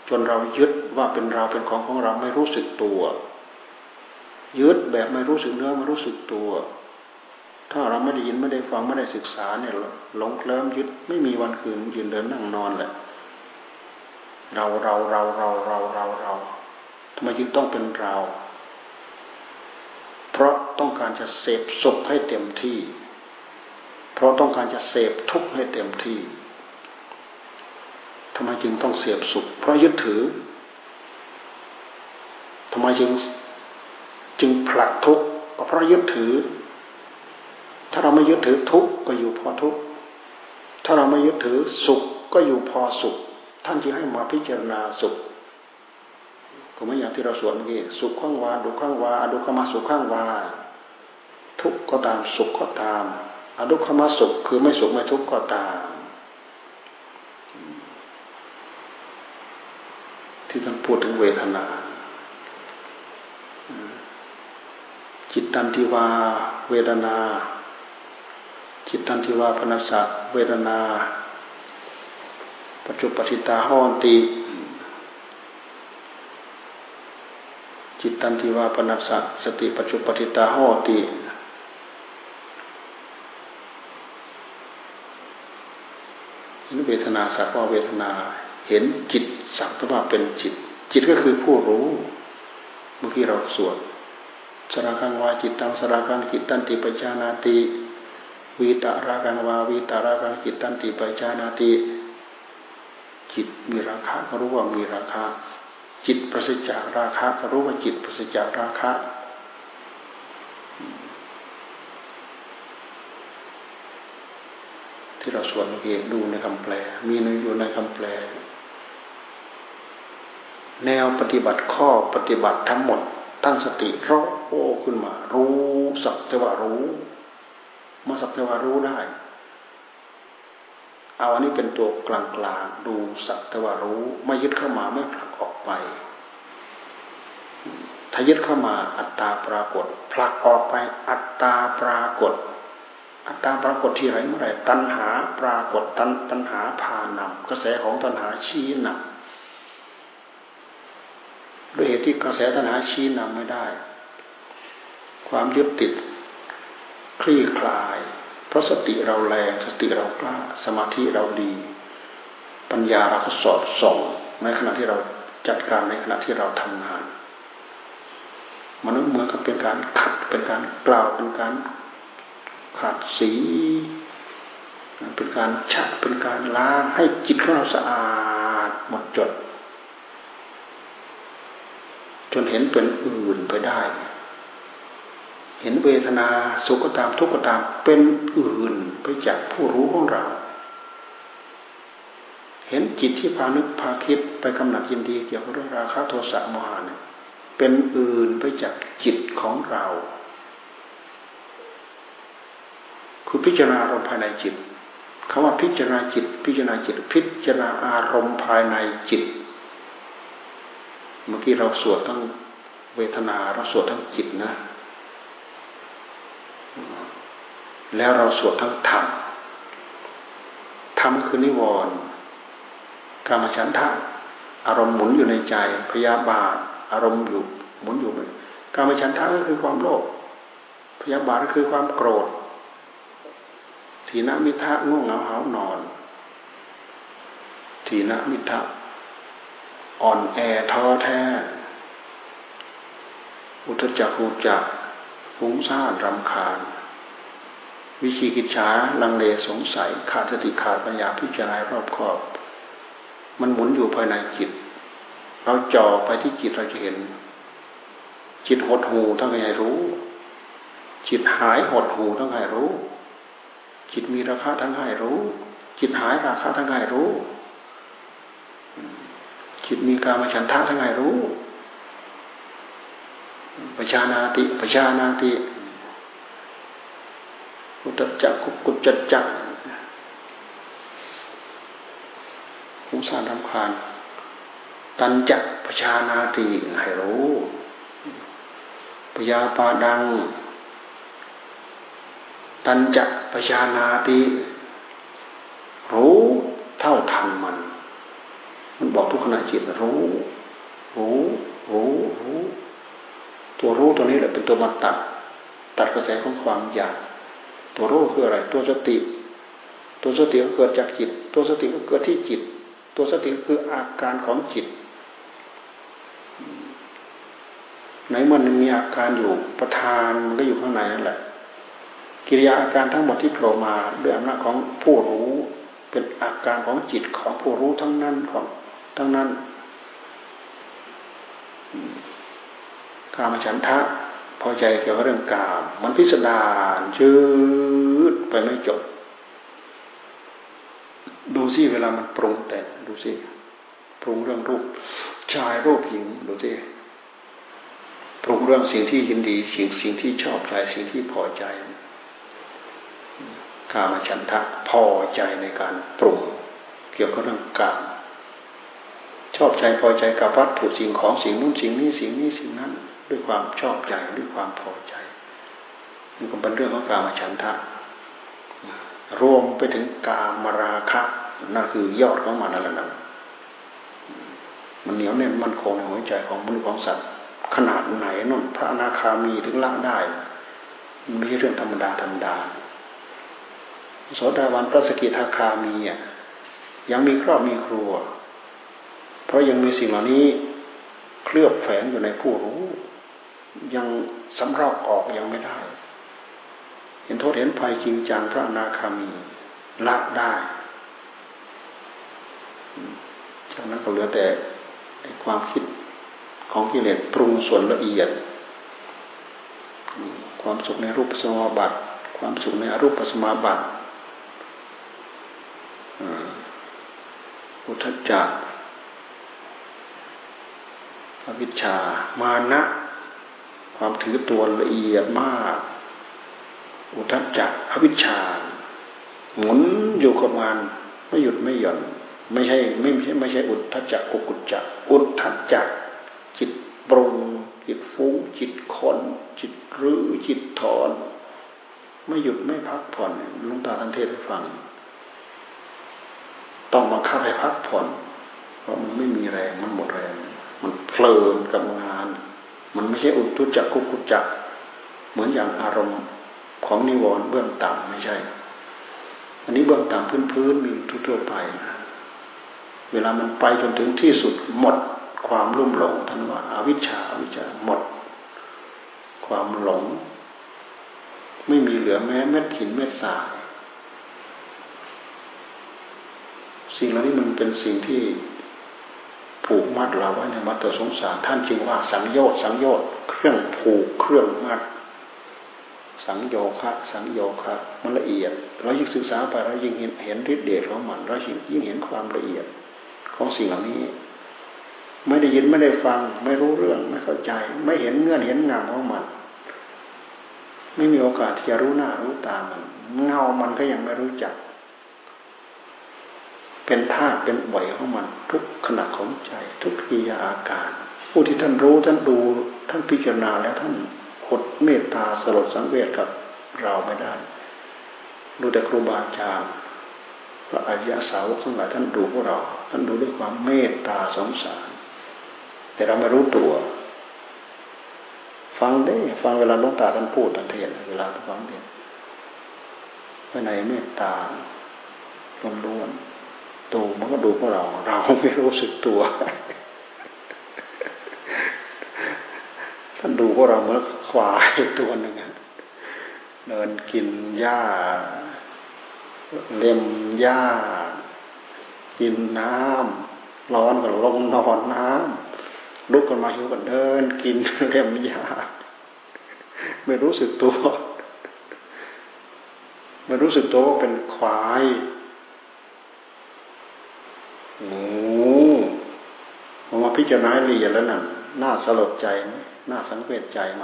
จนเรายึดว่าเป็นเราเป็นของของเราไม่รู้สึกตัวยึดแบบไม่รู้สึกเนื้อไม่รู้สึกตัวถ้าเราไม่ได้ยินไม่ได้ฟังไม่ได้ศึกษาเนี่ยหลงเคลิ้มยึดไม่มีวันคืนยืนเดินนั่งนอนแหละเราเราเราเราเราเราเราทำไมจึงต้องเป็นเราเพราะต้องการจะเสพสุขให้เต็มที่เพราะต้องการจะเสพทุกข์ให้เต็มที่ทำไมจึงต้องเสพสุขเพราะยึดถือทำไมจึงจึงผลักทุกข์ก็เพราะยึดถือถ้าเราไม่ยึดถือทุกข์ก็อยู่พอทุกข์ถ้าเราไม่ยึดถือสุขก็อยู่พอสุขท่านจึงให้มาพิจารณาสุขก็เหมือนอย่างที่เราสวดเมื่อกี้สุขข้างวาดุข้างวาอดุขมาสุขข้างวาทุกข์ก็ตามสุขก็ตามอดุขมาสุขคือไม่สุขไม่ทุกข์ก็ตามที่ท่านพูดถึงเวทนาจิตตันทิวาเวทนาจิตตันทิวาพนัสสะเวทนา ปัจจุปฏิตาหอนติจิตตันติวาปนัสสะสติปัจจุปฏิตาหอนติเห็นเวทนาสักว่าเวทนาเห็นจิตสักว่าเป็นจิตจิตก็คือผู้รู้เมื่อกี้เราสวดสรากังวาจิตตังสรากังจิตตันติปัจจานาติวิตารากังวาวิตารากังจิตตันติปัจจานาติจิตมีราคะก็รู้ว่ามีราคะจิตประสิทธิ์จากราคะก็รู้ว่าจิตประสิทธิ์จากราคะที่เราสวดเมื่อกี้ดูในคำแปลมีอยู่ในคำแปลแนวปฏิบัติข้อปฏิบัติทั้งหมดตั้งสติรู้โอ้ขึ้นมารู้สักแต่ว่ารู้มาสักแต่ว่ารู้ได้เอาอันนี้เป็นตัวกลางๆดูสักแต่ว่ารู้ไม่ยึดเข้ามาไม่ผลักออกไปถ้ายึดเข้ามาอัตตาปรากฏผลักออกไปอัตตาปรากฏอัตตาปรากฏที่ไหนเมื่อไหร่ตัณหาปรากฏตัณตัณหาพานำกระแสของตัณหาชี้นำด้วยเหตุที่กระแสตัณหาชี้นำไม่ได้ความยึดติดคลี่คลายเพราะสติเราแรงสติเรากล้าสมาธิเราดีปัญญาเราก็สอดส่องในขณะที่เราจัดการในขณะที่เราทำงานมันเหมือนกับเป็นการขัดเป็นการกล่าวเป็นการขัดสีเป็นการฉะเป็นการล้างให้จิตของเราสะอาดหมดจดจนเห็นเป็นอื่นไปได้เห็นเวทนาสุขก็ตามทุกข์ก็ตามเป็นอื่นไปจากผู้รู้ของเราเห็นจิตที่พานึกพาคิดไปกำหนัดยินดีเกี่ยวกับเรื่องราคะโทสะโมหะเนี่ยเป็นอื่นไปจากจิตของเราคือพิจารณาอารมณ์ภายในจิตคำว่าพิจารณาจิตพิจารณาจิตพิจารณาอารมณ์ภายในจิตเมื่อกี้เราสวดทั้งเวทนาเราสวดทั้งจิตนะแล้วเราสวดทั้งธรรมธรรมคือนิวรณ์กามฉันทะอารมณ์หมุนอยู่ในใจพยาบาทอารมณ์อยู่หมุนอยู่เลยกามฉันทะก็คือความโลภพยาบาทก็คือความโกรธถีนมิทะง่วงเหงาหาวนอนถีนมิทะอ่อนแอท้อแท้อุทจักขุจักฟุ้งซ่านรำคาญวิจิกิจฉาลังเลสงสัยขาดสติขาดปัญญาพิจารณารอบคอบมันหมุนอยู่ภายในจิตเราจ่อไปที่จิตเราจะเห็นจิตหดหู่ทั้งไงรู้จิตหายหดหู่ทั้งไงรู้จิตมีราคะทั้งไงรู้จิตหายราคะทั้งไงรู้จิตมีกามฉันทะทั้งไงรู้ปัจจานาติปัจจานาติอุตจักขุกุจจักคุ้มสารรำคาญตันจักปัจจานาติให้รู้ปยาปาดังตันจักปัจจานาติรู้เท่าทันมันมันบอกทุกขณะจิตรู้รู้รู้รู้ตัวรู้ตัวนี้แหละเป็นตัวมาตัดตัดกระแสของความอยากตัวรู้คืออะไรตัวสติตัวสติก็เกิดจากจิตตัวสติก็เกิดที่จิตตัวสติก็คืออาการของจิตไหนมันมีอาการอยู่ประธานมันก็อยู่ข้างในนั่นแหละกิริยาอาการทั้งหมดที่โผล่มาด้วยอำนาจของผู้รู้เป็นอาการของจิตของผู้รู้ทั้งนั้นของทั้งนั้นกามฉันทะพอใจเกี่ยวกับเรื่องกามมันพิสดารยืดไปไม่จบดูสิเวลามันปรุงแต่งดูสิปรุงเรื่องรูปชายรูปหญิงดูสิปรุงเรื่องสิ่งที่ยินดีสิ่งสิ่งที่ชอบใจสิ่งที่พอใจกามฉันทะพอใจในการปรุงเกี่ยวกับเรื่องกามชอบใจพอใจกับวัตถุสิ่งของสิ่งนู้นสิ่งนี้สิ่งนี้สิ่งนั้นด้วยความชอบใจด้วยความพอใจนี่ก็เป็นเรื่องของกามฉันทะรวมไปถึงกามราคะ นั่นคือยอดของมันนั่นแหละนะมันเหนียวแน่นมั่นคงในหัวใจของมนุษย์ของสัตว์ขนาดไหนนั่นพระอนาคามีถึงละได้มันไม่ใช่เรื่องธรรมดาธรรมดาโสดาบันพระสกิทาคามีอ่ะยังมีครอบมีครัวเพราะยังมีสิ่งเหล่านี้เคลือบแฝงอยู่ในผู้รู้ยังสำรอกออกยังไม่ได้เห็นโทษเห็นภัยจริงจังพระอนาคามีละได้จากนั้นก็เหลือแต่ความคิดของกิเลสปรุงส่วนละเอียดความสุขในรูปสมาบัติความสุขในอรูปสมาบัติอุทธัจจะอวิชชามานะความถือตัวละเอียดมากอุทธัจจะอวิชชาหมุนอยู่กับมันไม่หยุดไม่หย่อนไม่ใช่ไม่ใช่ไม่ใช่อุทธัจจะกุกุจจะอุทธัจจะจิตปรุงจิตฟุ้งจิตค้นจิตรื้อจิตถอนไม่หยุดไม่พักผ่อนหลวงตาท่านเทศให้ฟังต้องบังคับให้พักผ่อนเพราะมันไม่มีแรงมันหมดแรงมันเพลินกับงานมันไม่ใช่อุทธัจจะกุกุจจะเหมือนอย่างอารมณ์ของนิวรณ์เบื้องต่ำไม่ใช่อันนี้เบื้องต่ำพื้นๆมีทั่วๆไปนะเวลามันไปจนถึงที่สุดหมดความลุ่มหลงทั้งหมดอวิชชาอวิชชาหมดความหลงไม่มีเหลือแม้เม็ดหินเม็ดทรายสิ่งเหล่านี้มันเป็นสิ่งที่ผูกมัดเราไว้ในวัฏสงสารท่านจึงว่าสังโยชน์สังโยชน์เครื่องผูกเครื่องมัดสังโยคะสังโยคะมันละเอียดเรายิ่งศึกษาไปเรายิ่งเห็นเห็นฤทธิ์เดชของมันเรายิ่งเห็นความละเอียดของสิ่งเหล่านี้ไม่ได้ยินไม่ได้ฟังไม่รู้เรื่องไม่เข้าใจไม่เห็นเงื่อนเห็นงามของมันไม่มีโอกาสที่จะรู้หน้ารู้ตามันเงามันก็ยังไม่รู้จักเป็นธาตุเป็นไหวของมันทุกขณะของใจทุกกิริยาอาการผู้ที่ท่านรู้ท่านดูท่านพิจารณาแล้วท่านอดเมตตาสลดสังเวชกับเราไม่ได้ดูแต่ครูบาอาจารย์พระอริยสาวกทั้งหลายท่านดูพวกเราท่านดูด้วยความเมตตาสงสารแต่เราไม่รู้ตัวฟังได้ฟังเวลาหลวงตาท่านพูดท่านเทศน์เวลาท่านฟังเทศน์ภายในเมตตาล้วนๆตัวมันก็ดูพวกเราเราไม่รู้สึกตัวท่านดูพวกเราเหมือนควายตัวหนึ่งเดินกินหญ้าเล็มหญ้ากินน้ำร้อนก็ลงนอนน้ำลุกกันมาหิวกันเดินกินเล็มหญ้าไม่รู้สึกตัวไม่รู้สึกตัวว่าเป็นควายหมูผมมาพิจารณาละเอียดแล้วนั่นน่าสลดใจไหมน่าสังเวชใจไหม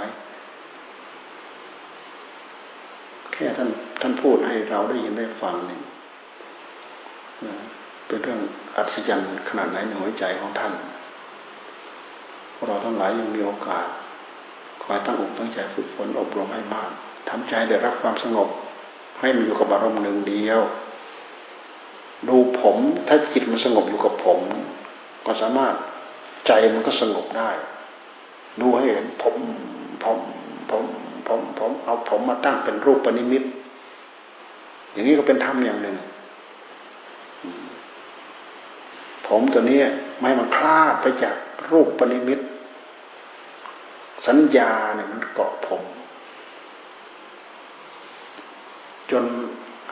แค่ท่านท่านพูดให้เราได้ยินได้ฟังเนี่ยเป็นเรื่องอัศจรรย์ขนาดไหนในหัวใจของท่านเราทั้งหลายยังมีโอกาสคอยตั้งอกตั้งใจฝึกฝนอบรมให้มากทำใจได้รับความสงบให้มันอยู่กับอารมณ์หนึ่งเดียวดูผมถ้าจิตมันสงบอยู่กับผมก็สามารถใจมันก็สงบได้ดูให้เห็นผมผมผมผมผมเอาผมมาตั้งเป็นรูปปณิมิตอย่างนี้ก็เป็นธรรมอย่างหนึ่งผมตัวนี้ไม่มันคลาดไปจากรูปปณิมิตสัญญาเนี่ยมันเกาะผมจน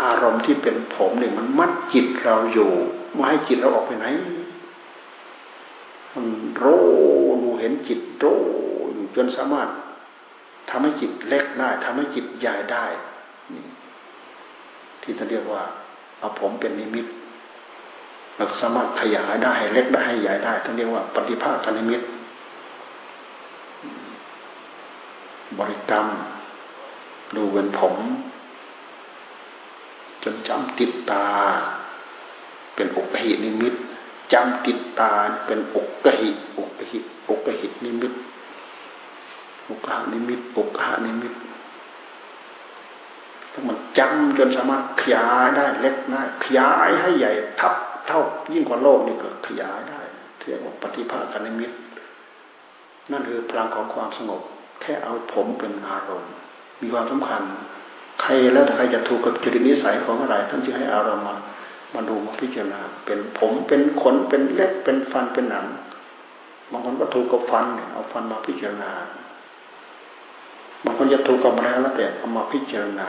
อารมณ์ที่เป็นผมเนี่ยมันมัดจิตเราอยู่ไม่ให้จิตเราออกไปไหนมันรู้ดูเห็นจิตรู้อยู่จนสามารถทำให้จิตเล็กได้ทำให้จิตใหญ่ได้ที่ท่านเรียกว่าเอาผมเป็นนิมิตเราสามารถขยายได้ให้เล็กได้ให้ใหญ่ได้ท่านเรียกว่าปฏิภาคนิมิตบริกรรมดูเป็นผมจนจำติดตาเป็นอุกหินิมิตจำติดตาเป็นอุกหิอุกหิอุกหินิมิตอุกหานิมิตอุกหานิมิต ต้องมันจำจนสามารถขยายได้เล็กได้ขยายให้ใหญ่ทับเท่ายิ่งกว่าโลกนี่ก็ขยายได้เรียกว่าปฏิภาคนิมิตนั่นคือพลังของความสงบแค่เอาผมเป็นอารมณ์มีความสำคัญใครแล้วแต่ใครจะถูกกับจริตนิสัยของอะไรท่านจึงให้อารมณ์มามาดูมาพิจารณาเป็นผมเป็นขนเป็นเล็บเป็นฟันเป็นหนังบางคนก็ถูกกับฟันเอาฟันมาพิจารณาบางคนจะถูกกับอะไรแล้วแต่เอามาพิจารณา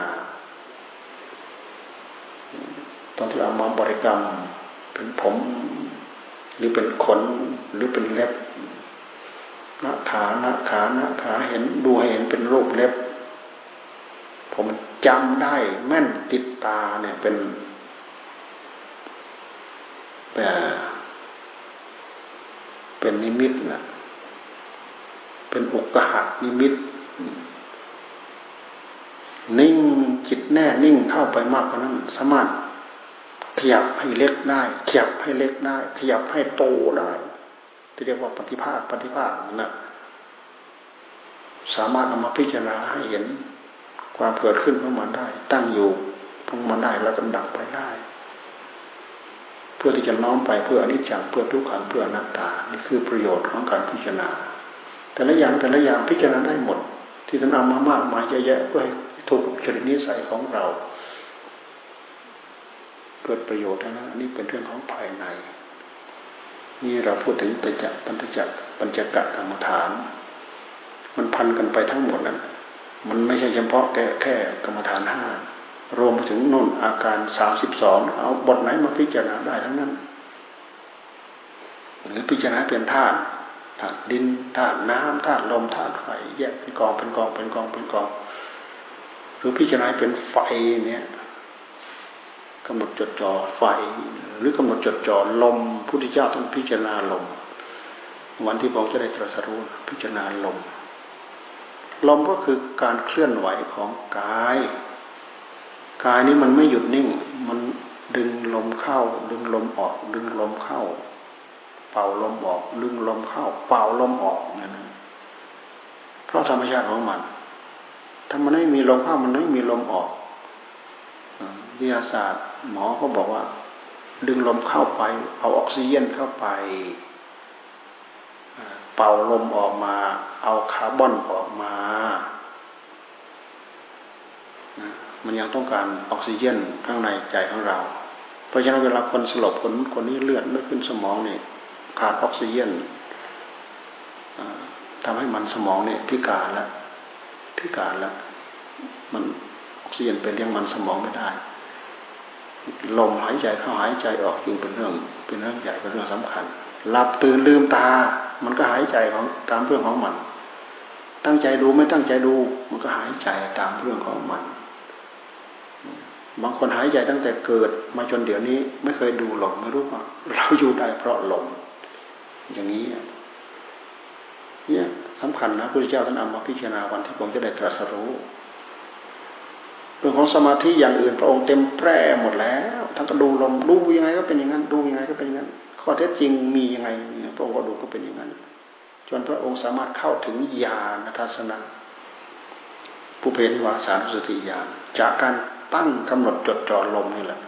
ตอนที่เอามาบริกรรมเป็นผมหรือเป็นขนหรือเป็นเล็บนะขานะขานะขาเห็นดูให้เห็นเป็นรูปเล็บผมจำได้แม่นติดตาเนี่ยเป็นแต่เป็นนิมิตนะเป็นอุกกาหะนิมิตนิ่งจิตแน่นิ่งเข้าไปมากกว่านั้นสามารถขยับให้เล็กได้ขยับให้เล็กได้ขยับให้โตได้ที่เรียกว่าปฏิภาคปฏิภาคนะสามารถเอามาพิจารณาให้เห็นความเกิดขึ้นของมันได้ตั้งอยู่ของมันได้แล้วก็ดับไปได้เพื่อที่จะน้อมไปเพื่ออนิจจังเพื่อทุกขังเพื่ออนัตตานี่คือประโยชน์ของการพิจารณาแต่ละอย่างแต่ละอย่างพิจารณาได้หมดที่ท่านเอามามากมายเยอะแยะเพื่อให้ถูกกับจริตนิสัยของเราเกิดประโยชน์นะนี่เป็นเรื่องของภายในนี่เราพูดถึงปัญจปัญจปัญจกกรรมฐานมันพันกันไปทั้งหมดนั่นมันไม่ใช่เฉพาะแค่แค่กรรมฐานห้ารวมไปถึงนู่นอาการสามสิบสองเอาบทไหนมาพิจารณาได้ทั้งนั้นหรือพิจารณาเป็นธาตุธาตุดินธาตุน้ำธาตุลมธาตุไฟแยกเป็นกองเป็นกองเป็นกองเป็นกองหรือพิจารณาเป็นไฟเนี่ยกำหนดจดจ่อไฟหรือกำหนดจดจ่อลมพระพุทธเจ้าต้องพิจารณาลมวันที่พระองค์จะได้ตรัสรู้พิจารณาลมลมก็คือการเคลื่อนไหวของกายกายนี้มันไม่หยุดนิ่งมันดึงลมเข้าดึงลมออกดึงลมเข้าเป่าลมออกดึงลมเข้าเป่าลมออกนั่นเพราะธรรมชาติของมันถ้ามันไม่มีลมเข้ามันไม่มีลมออกวิทยาศาสตร์หมอเขาบอกว่าดึงลมเข้าไปเอาออกซิเจนเข้าไปเป่าลมออกมาเอาคาร์บอนออกมามันยังต้องการออกซิเจนข้างในใจของเราเพราะฉะนั้นเวลาคนสลบคนคนนี้เลือดไม่ขึ้นสมองนี่ขาดออกซิเจนทำให้มันสมองนี่พิการแล้วพิการแล้วมันออกซิเจนเป็นเลี้ยงมันสมองไม่ได้ลมหายใจเข้าหายใจออกจึงเป็นเรื่องเป็นเรื่องใหญ่เป็นเรื่องสำคัญหลับตื่นลืมตามันก็หายใจของตามเรื่องของมันตั้งใจดูไม่ตั้งใจดูมันก็หายใจตามเรื่องของมันบางคนหายใจตั้งแต่เกิดมาจนเดี๋ยวนี้ไม่เคยดูลมไม่รู้ว่าเราอยู่ได้เพราะลมอย่างนี้เนี่ยสำคัญนะพระพุทธเจ้าท่านเอามาพิจารณาวันที่ผมจะได้ตรัสรู้เรื่องของสมาธิอย่างอื่นพระองค์เต็มแปร่หมดแล้วท่านก็ดูลมดูยังไงก็เป็นอย่างนั้นดูยังไงก็เป็นอย่างนั้นข้อเท็จจริงมียังไงพระองค์ก็ดูก็เป็นอย่างนั้นจนพระองค์สามารถเข้าถึงญาณทัศนะภูเพนิวาสานุสติญาณจากการตั้งกำหนดจดจ่อลมนี่แหละ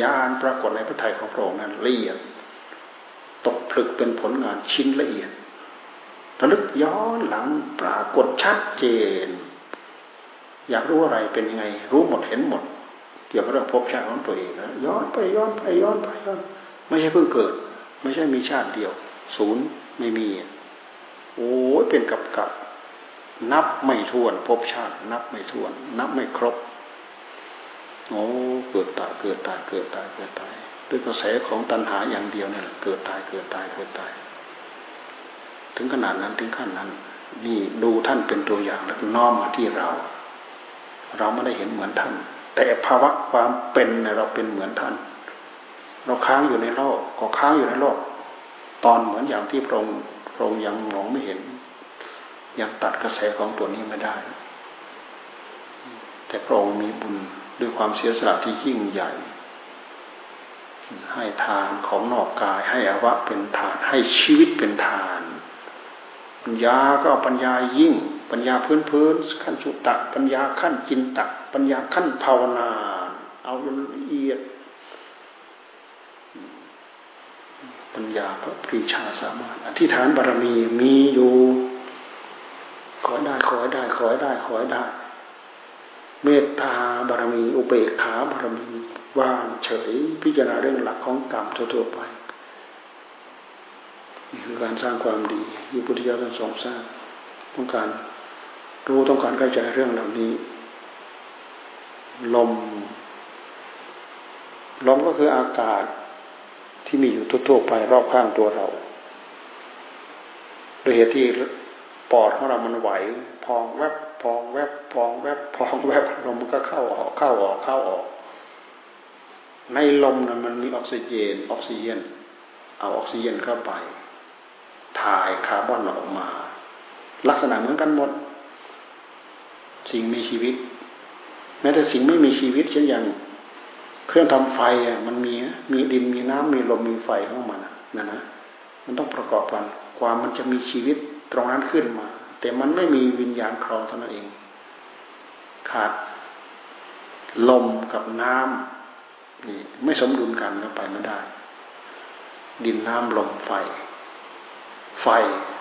ญาณปรากฏในพระทัยของพระองค์นั้นละเอียดตกผลึกเป็นผลงานชิ้นละเอียดระลึกย้อนหลังปรากฏชัดเจนอยากรู้อะไรเป็นยังไงรู้หมดเห็นหมดเกี่ยวกับเรื่องภพชาติของตัวเองนะย้อนไปย้อนไปย้อนไปย้อนไม่ใช่เพิ่งเกิดไม่ใช่มีชาติเดียวศูนย์ไม่มีโอ้ยเป็นกับกับนับไม่ถ้วนภพชาตินับไม่ถ้วนนับไม่ครบโอ้เกิดตายเกิดตายเกิดตายเกิดตายด้วยกระแสของตัณหาอย่างเดียวเนี่ยเกิดตายเกิดตายเกิดตายถึงขนาดนั้นถึงขั้นนั้นนี่ดูท่านเป็นตัวอย่างแล้วน้อมมาที่เราเราไม่ได้เห็นเหมือนท่านแต่ภาวะความเป็นเราเป็นเหมือนท่านเราค้างอยู่ในโลกก็ค้างอยู่ในโลกตอนเหมือนอย่างที่พระองค์พระองค์ยังมองไม่เห็นยังตัดกระแสของตัวนี้ไม่ได้แต่พระองค์มีบุญด้วยความเสียสละที่ยิ่งใหญ่ให้ทานของนอกกายให้อวัยวะเป็นทานให้ชีวิตเป็นทาน ปัญญาก็เอาปัญญายิ่งปัญญาพื้นๆขั้นสุตตะปัญญาขั้นจินตะปัญญาขั้นภาวนาเอาละเอียดปัญญาพระปรีชาสามารถอธิษฐานบารมีมีอยู่ขอได้ขอได้ขอได้ขอได้เมตตาบารมีอุเบกขาบารมีวางเฉยพิจารณาเรื่องหลักของกรรมทั่วๆไปนี่คือการสร้างความดีที่พุทธเจ้าทั้งสองสร้างต้องการรู้ต้องการเข้าใจเรื่องเหล่านี้ลมลมก็คืออากาศที่มีอยู่ทั่วๆไปรอบข้างตัวเราโดยเหตุที่ปอดของเรามันไหวพองแวบพองแวบพองแวบพองแวบลมมันก็เข้าออกเข้าออกเข้าออกในลมนั้นมันมีออกซิเจนออกซิเจนเอาออกซิเจนเข้าไปถ่ายคาร์บอนออกมาลักษณะเหมือนกันหมดสิ่งมีชีวิตแม้แต่สิ่งไม่มีชีวิตเช่นอย่างเครื่องทำไฟอ่ะมันมีมีดินมีน้ำมีลมมีไฟของมันนะนะมันต้องประกอบกันกว่ามันจะมีชีวิตตรงนั้นขึ้นมาแต่มันไม่มีวิญญาณครองเท่านั้นเองขาดลมกับน้ำนี่ไม่สมดุลกันก็ไปไม่ได้ดินน้ำลมไฟไฟ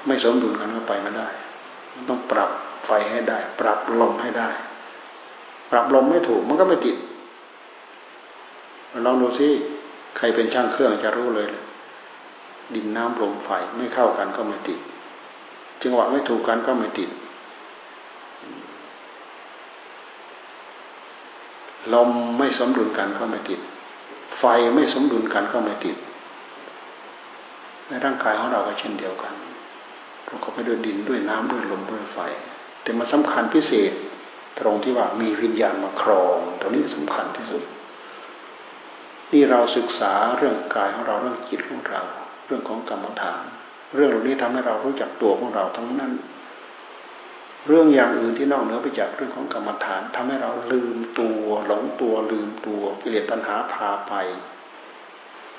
ไม่สมดุลกันก็ไปไม่ได้มันต้องปรับไฟให้ได้ปรับลมให้ได้ปรับลมไม่ถูกมันก็ไม่ติดลองดูสิใครเป็นช่างเครื่องจะรู้เลยดินน้ำลมไฟไม่เข้ากันก็ไม่ติดจังหวะไม่ถูกกันก็ไม่ติดลมไม่สมดุลกันก็ไม่ติดไฟไม่สมดุลกันก็ไม่ติดในร่างกายของเราก็เช่นเดียวกันประกอบไปด้วยดินด้วยน้ำด้วยลมด้วยไฟแต่มันสำคัญพิเศษตรงที่ว่ามีวิญญาณมาครองตรงนี้สำคัญที่สุดนี่เราศึกษาเรื่องกายของเราเรื่องจิตของเราเรื่องของกรรมฐานเรื่องเหล่านี้ทำให้เรารู้จักตัวของเราทั้งนั้นเรื่องอย่างอื่นที่นอกเหนือไปจากเรื่องของกรรมฐานทำให้เราลืมตัวหลงตัวลืมตัวกิเลสตัณหาพาไป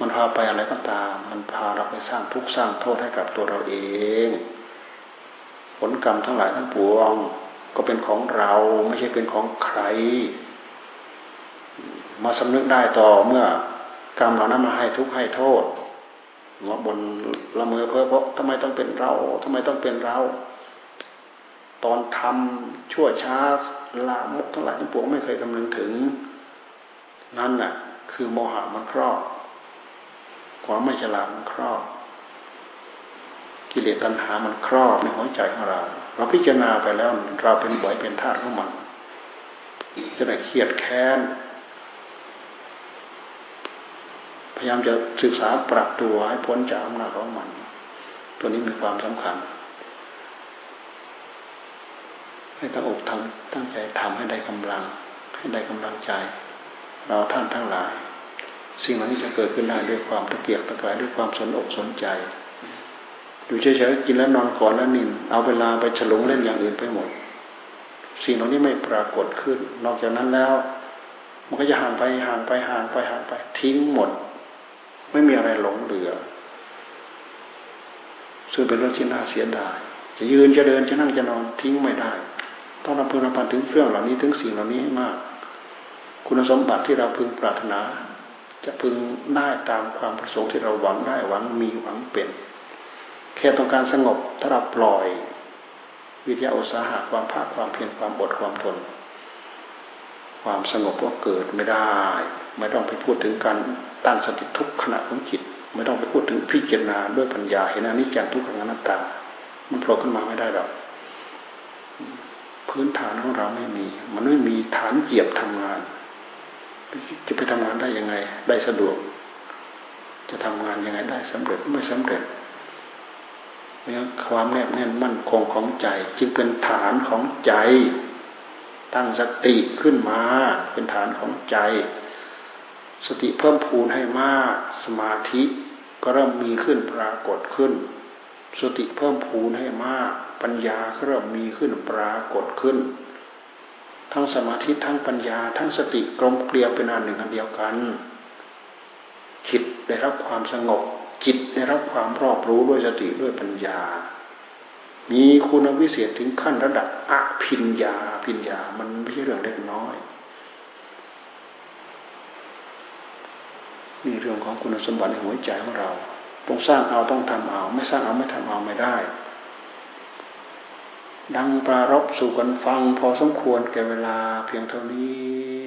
มันพาไปอะไรก็ตามมันพาเราไปสร้างทุกข์สร้างโทษให้กับตัวเราเองผลกรรมทั้งหลายทั้งปวงก็เป็นของเราไม่ใช่เป็นของใครมาสำนึกได้ต่อเมื่อกรรมเหล่านั้นมาให้ทุกข์ให้โทษว่าบนละเมอเพ้อเพราะทำไมต้องเป็นเราทำไมต้องเป็นเราตอนทำชั่วช้าลามกทั้งหลายทั้งปวงไม่เคยคำนึงถึงนั่นน่ะคือโมหะมันครอบความไม่ฉลาดมันครอบกิเลสตัณหามันครอบในหัวใจของเราเราพิจารณาไปแล้วเราเป็นบ่อยเป็นทาสของมันจะได้เครียดแค้นพยายามจะศึกษาปรับตัวให้พ้นจากอำนาจของมันตัวนี้มีความสำคัญให้ตั้งอกทำตั้งใจทำให้ได้กำลังให้ได้กำลังใจเราท่านทั้งหลายสิ่งเหล่านี้จะเกิดขึ้นได้ด้วยความตะเกียกตะกายด้วยความสนอกสนใจอยู่เฉยๆกินแล้วนอนก่อนแล้วนิ่งเอาเวลาไปฉลองเล่นอย่างอื่นไปหมดสิ่งเหล่านี้ไม่ปรากฏขึ้นนอกจากนั้นแล้วมันก็จะห่างไปห่างไปห่างไปห่างไปทิ้งหมดไม่มีอะไรหลงเหลือซึ่งเป็นเรื่องที่น่าเสียดายจะยืนจะเดินจะนั่งจะนอนทิ้งไม่ได้ต้องรำพึงรำพันถึงเรื่องเหล่านี้ถึงสิ่งเหล่านี้มากคุณสมบัติที่เราพึงปรารถนาจะพึงได้ตามความประสงค์ที่เราหวังได้หวังมีหวังเป็นแค่ต้องการสงบถ้าเราปล่อยวิทยาอุตสาหะความภาคความเพียรความอดความทนความสงบก็เกิดไม่ได้ไม่ต้องไปพูดถึงการตั้งสติทุกขณะของจิตไม่ต้องไปพูดถึงพิจารณาด้วยปัญญาเห็นอนิจจังทุกขังอนัตตามันโผล่ขึ้นมาไม่ได้หรอกพื้นฐานของเราไม่มีมันไม่มีฐานเหยียบทำงานจะไปทำงานได้ยังไงได้สะดวกจะทำงานยังไงได้สำเร็จไม่สำเร็จเพราะความแนบแน่นมั่นคงของใจจึงเป็นฐานของใจตั้งสติขึ้นมาเป็นฐานของใจสติเพิ่มพูนให้มากสมาธิก็เริ่มมีขึ้นปรากฏขึ้นสติเพิ่มพูนให้มากปัญญาก็เริ่มมีขึ้นปรากฏขึ้นทั้งสมาธิทั้งปัญญาทั้งสติกลมเกลียวเป็นอันหนึ่งอันเดียวกันจิตได้รับความสงบจิตได้รับความรอบรู้ด้วยสติด้วยปัญญา มีคุณวิเศษถึงขั้นระดับอภิญญาภิญญามันไม่ใช่เรื่องเล็กน้อยนี่เรื่องของคุณสมบัติในหัวใจของเราต้องสร้างเอาต้องทำเอาไม่สร้างเอาไม่ทำเอาไม่ได้ดังปรารภสู่กันฟังพอสมควรแก่เวลาเพียงเท่านี้